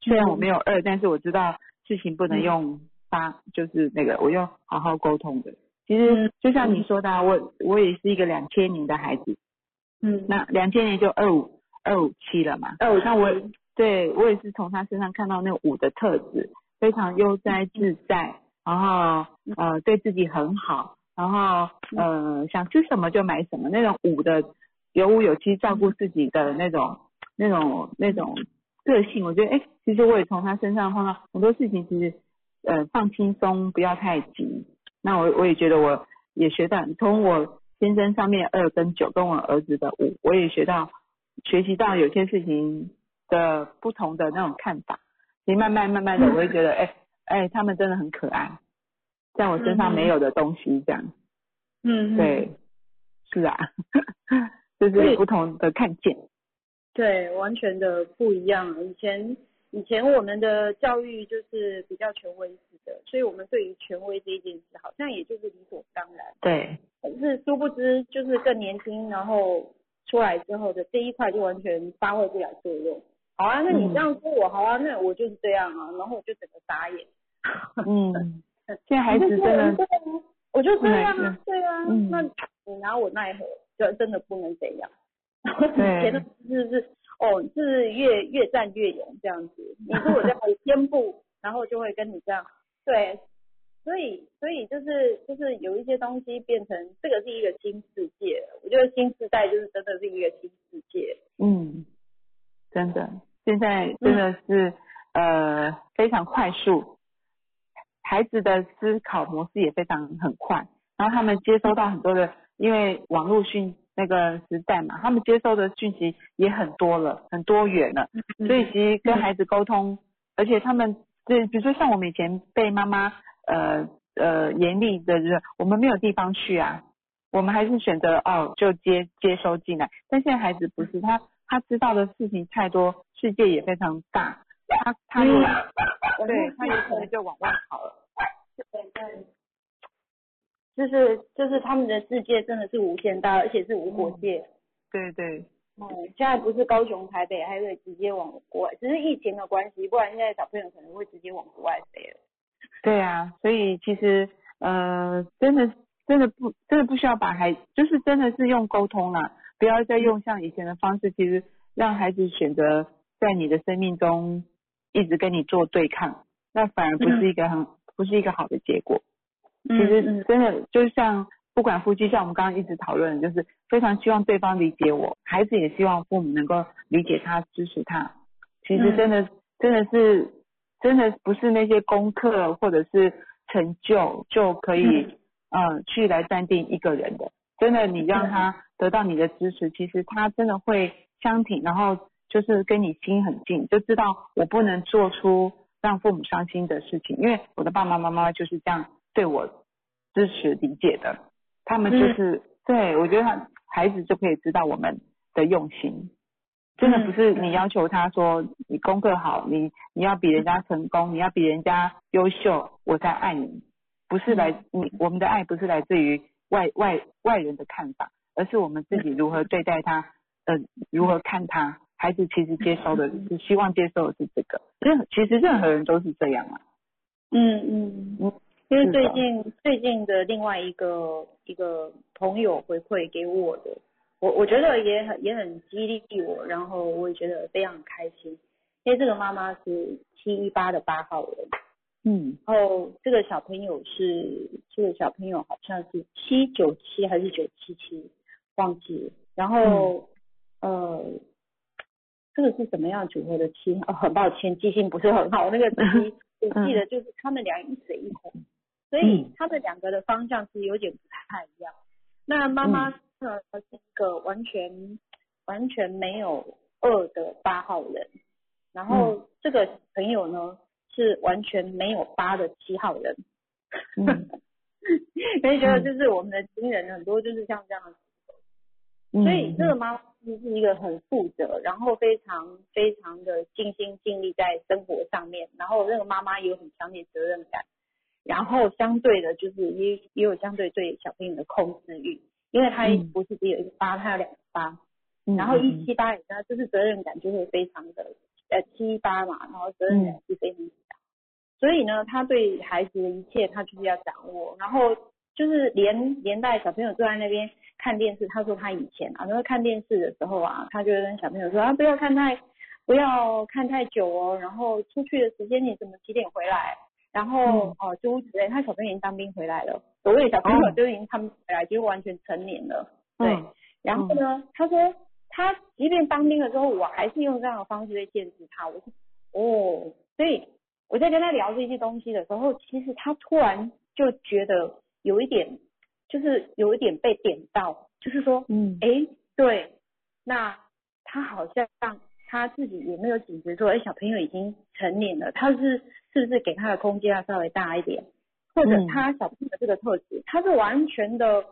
虽然我没有二，但是我知道事情不能用发，就是那个我用好好沟通的。其实就像你说的、啊，我我也是一个两千年的孩子，嗯，那两千年就二五二五七了嘛，二五那我对我也是从他身上看到那个五的特质，非常悠哉自在，然后呃对自己很好，然后呃想吃什么就买什么，那种五的有五有七照顾自己的那种那种那种个性，我觉得哎、欸，其实我也从他身上看到很多事情，其实呃放轻松，不要太急。那我我也觉得我也学到从我先生上面二跟九跟我儿子的五，我也学到学习到有些事情的不同的那种看法，其实慢慢慢慢的我会觉得哎哎、欸欸、他们真的很可爱，在我身上没有的东西这样，嗯，对，是啊，就是有不同的看见，对，完全的不一样。以前以前我们的教育就是比较权威式的，所以我们对于权威这一件事好像也就是理所当然，对，可是殊不知就是更年轻然后出来之后的这一块就完全发挥不了作用。好啊，那你这样说我、嗯、好啊，那我就是这样啊，然后我就整个傻眼，嗯，现在孩子真的我就这样啊，对啊、嗯、那你拿我奈何，就真的不能怎样，对，以前是是哦，是越越战越勇这样子，你如果在肩部，然后就会跟你这样，对，所以所以就是就是有一些东西变成这个是一个新世界，我觉得新时代就是真的是一个新世界，嗯，真的，现在真的是、嗯、呃非常快速，孩子的思考模式也非常很快，然后他们接收到很多的，因为网络讯那个时代嘛，他们接收的讯息也很多了，很多元了，所以其实跟孩子沟通、嗯、而且他们对，比如说像我们以前被妈妈呃呃严厉的，我们没有地方去啊，我们还是选择哦就接接收进来，但现在孩子不是，他他知道的事情太多，世界也非常大，他他有、嗯、对，他有可能就往外跑了，对对，就是就是他们的世界真的是无限大，而且是无国界、嗯、对对，嗯，现在不是高雄台北还会直接往国外，只是疫情的关系，不然现在小朋友可能会直接往国外飞了，对啊，所以其实呃真的真的不真的不需要把孩子，就是真的是用沟通啦，不要再用像以前的方式，其实让孩子选择在你的生命中一直跟你做对抗，那反而不是一个很、嗯、不是一个好的结果。其实真的就像不管夫妻，像我们刚刚一直讨论的，就是非常希望对方理解我，孩子也希望父母能够理解他支持他，其实真的、嗯、真的是真的不是那些功课或者是成就就可以、嗯呃、去来断定一个人的，真的你让他得到你的支持，其实他真的会相挺，然后就是跟你心很近，就知道我不能做出让父母伤心的事情，因为我的爸爸妈妈就是这样对我支持理解的，他们就是、嗯、对，我觉得他孩子就可以知道我们的用心，真的不是你要求他说你功课好，你你要比人家成功，你要比人家优秀我才爱你，不是来你我们的爱不是来自于外外外人的看法，而是我们自己如何对待他，呃，如何看他，孩子其实接收的是希望接受的是这个，任其实任何人都是这样嘛、啊。嗯嗯，因为最近最近的另外一个一个朋友回馈给我的，我我觉得也很也很激励我，然后我也觉得非常开心，因为这个妈妈是七一八的八号人。嗯，然后这个小朋友是这个小朋友好像是七九七还是九七七，忘记了。然后、嗯、呃，这个是什么样组合的七？哦，很抱歉，记性不是很好。那个七，我记得就是他们俩一水一红，所以他们两个的方向是有点不太一样。那妈妈呢，是一个完全完全没有二的八号人，然后这个朋友呢，是完全没有八的七号人，嗯，所以觉得就是我们的亲人很多就是像这样的、嗯、所以这个妈妈是一个很负责，然后非常非常的尽心尽力在生活上面，然后这个妈妈也有很强烈责任感，然后相对的就是也也有相对对小朋友的控制欲，因为他不是只有一个八，他有两个八，然后一七八，那就是责任感就会非常的呃七八嘛，然后责任感是非常强、嗯，所以呢，他对孩子的一切他就是要掌握，然后就是连连带小朋友坐在那边看电视，他说他以前啊，他看电视的时候啊，他就跟小朋友说啊，不要看太不要看太久哦，然后出去的时间你怎么几点回来，然后哦诸如此类，他小朋友已经当兵回来了，所谓小朋友就已经他们回来就完全成年了，对，嗯、然后呢，嗯、他说。他即便当兵的时候，我还是用这样的方式去限制他。我说哦，所以我在跟他聊这些东西的时候，其实他突然就觉得有一点，就是有一点被点到，就是说，嗯，哎、欸，对，那他好像他自己也没有警觉说，哎、欸，小朋友已经成年了，他是是不是给他的空间要稍微大一点，或者他小朋友的这个特质、嗯，他是完全的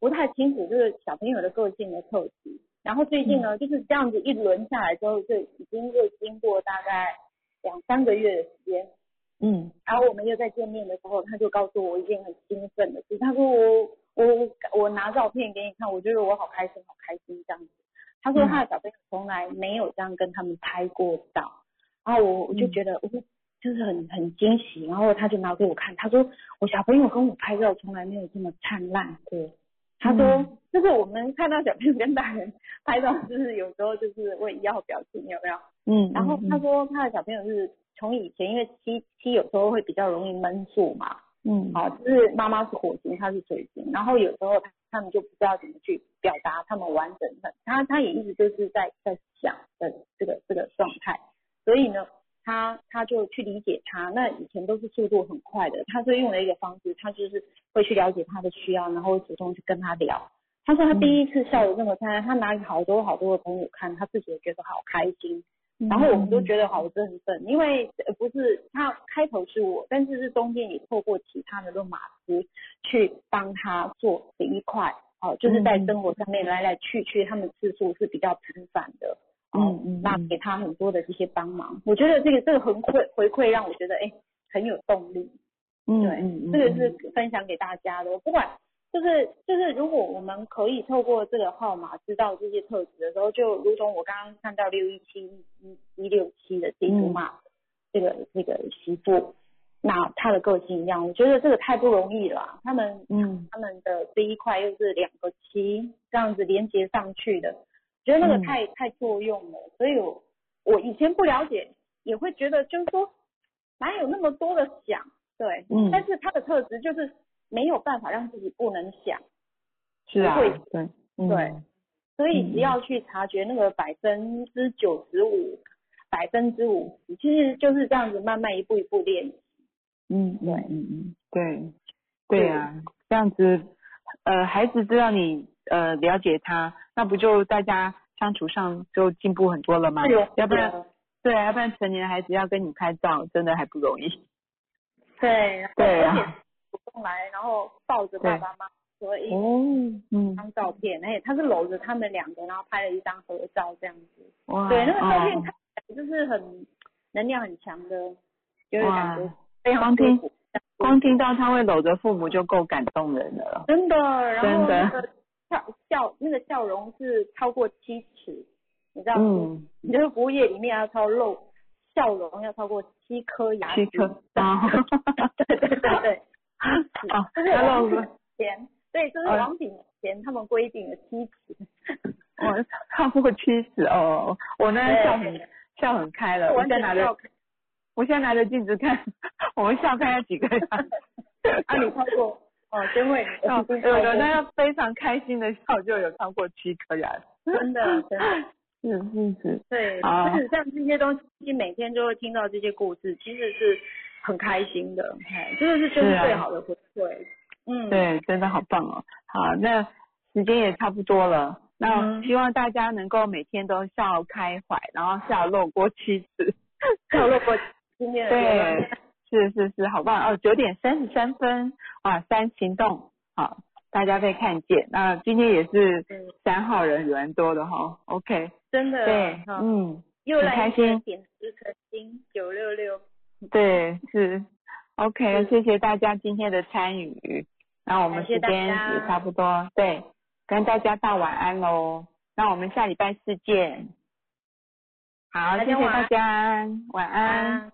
不太清楚这个小朋友的个性的特质。然后最近呢、嗯，就是这样子一轮下来之后，就已经又经过大概两三个月的时间，嗯，然后我们又在见面的时候，他就告诉我一件很兴奋的事，他说我我我拿照片给你看，我觉得我好开心，好开心这样子。他说他的小朋友从来没有这样跟他们拍过照，然后我我就觉得、嗯、我就就是很很惊喜，然后他就拿给我看，他说我小朋友跟我拍照从来没有这么灿烂过。他说、嗯，就是我们看到小朋友跟大人拍照，就是有时候就是会一样表情，有没有？嗯。然后他说他的小朋友是从以前，因为七七有时候会比较容易闷住嘛，嗯，啊，就是妈妈是火星，他是水星，然后有时候他们就不知道怎么去表达他们完整的，他他也一直就是在在想的这个这个状态，所以呢，他他就去理解他，那以前都是速度很快的，他就用了一个方式，他就是会去了解他的需要，然后主动去跟他聊。他说他第一次下午那么灿烂，他拿好多好多的朋友看，他自己也觉得好开心。然后我们都觉得好振奋，因为不是他开头是我，但是是中间也透过其他的论马师去帮他做这一块，哦，就是在生活上面来来去去，他们次数是比较频繁的。嗯嗯，那给他很多的这些帮忙，我觉得这个这个回馈回馈让我觉得哎、欸、很有动力，嗯，对，嗯，这个是分享给大家的。我不管就是就是如果我们可以透过这个号码知道这些特质的时候，就如同我刚刚看到六一七一六七的这一组嘛，这个这个媳妇，那她的个性一样，我觉得这个太不容易了。他们嗯他们的这一块又是两个七这样子连接上去的。我觉得那个太太作用了，所以我我以前不了解，也会觉得就是说哪有那么多的想，对，嗯，但是他的特质就是没有办法让自己不能想，是啊，对对、嗯、对，所以只要去察觉那个百分之九十五、百分之五十，其实就是这样子慢慢一步一步练习，嗯，对，嗯嗯，对，对啊，这样子，呃，孩子知道你。呃了解他，那不就大家相处上就进步很多了吗？要不然对，要不然成年孩子要跟你拍照真的还不容易。对对啊，主动来然后抱着爸爸妈妈，所以一张照片，而且他是搂着他们两个，然后拍了一张合照这样子。对，那个照片看起来就是很能量很强的，就是感觉非常舒服。光听到他会搂着父母就够感动人了，真的。然后那个笑那个笑容是超过七尺，你知道吗？你就是服务业里面要超露笑容要超过七颗牙齿。七颗啊！对对对对，啊，就是王品前，对，就是王品前他们规定的七尺。哇，超过七尺哦！我那笑很笑很开了，我在哪里？我现在拿着镜子看，我们笑看要几个呀？啊，你超过哦，真会哦，有的那要非常开心的笑就有超过七颗牙，真的，真的，是是是，对，啊，就是像这些东西，每天就会听到这些故事，其实是很开心的，真的是就是最好的回馈，嗯，对，真的好棒哦。好，那时间也差不多了，那希望大家能够每天都笑开怀，然后笑露过七尺，笑露过。今天对，是是是，好棒哦！九点三十三分，啊，三行动，好，大家被看见。那、啊、今天也是三号人人多的哈、哦、，OK， 真的，对，嗯，又来一些点十颗星，九六六，对，是 ，OK， 谢谢大家今天的参与。那我们时间也差不多，对，跟大家道晚安喽。那我们下礼拜四见。好，谢谢大家，晚安。晚安。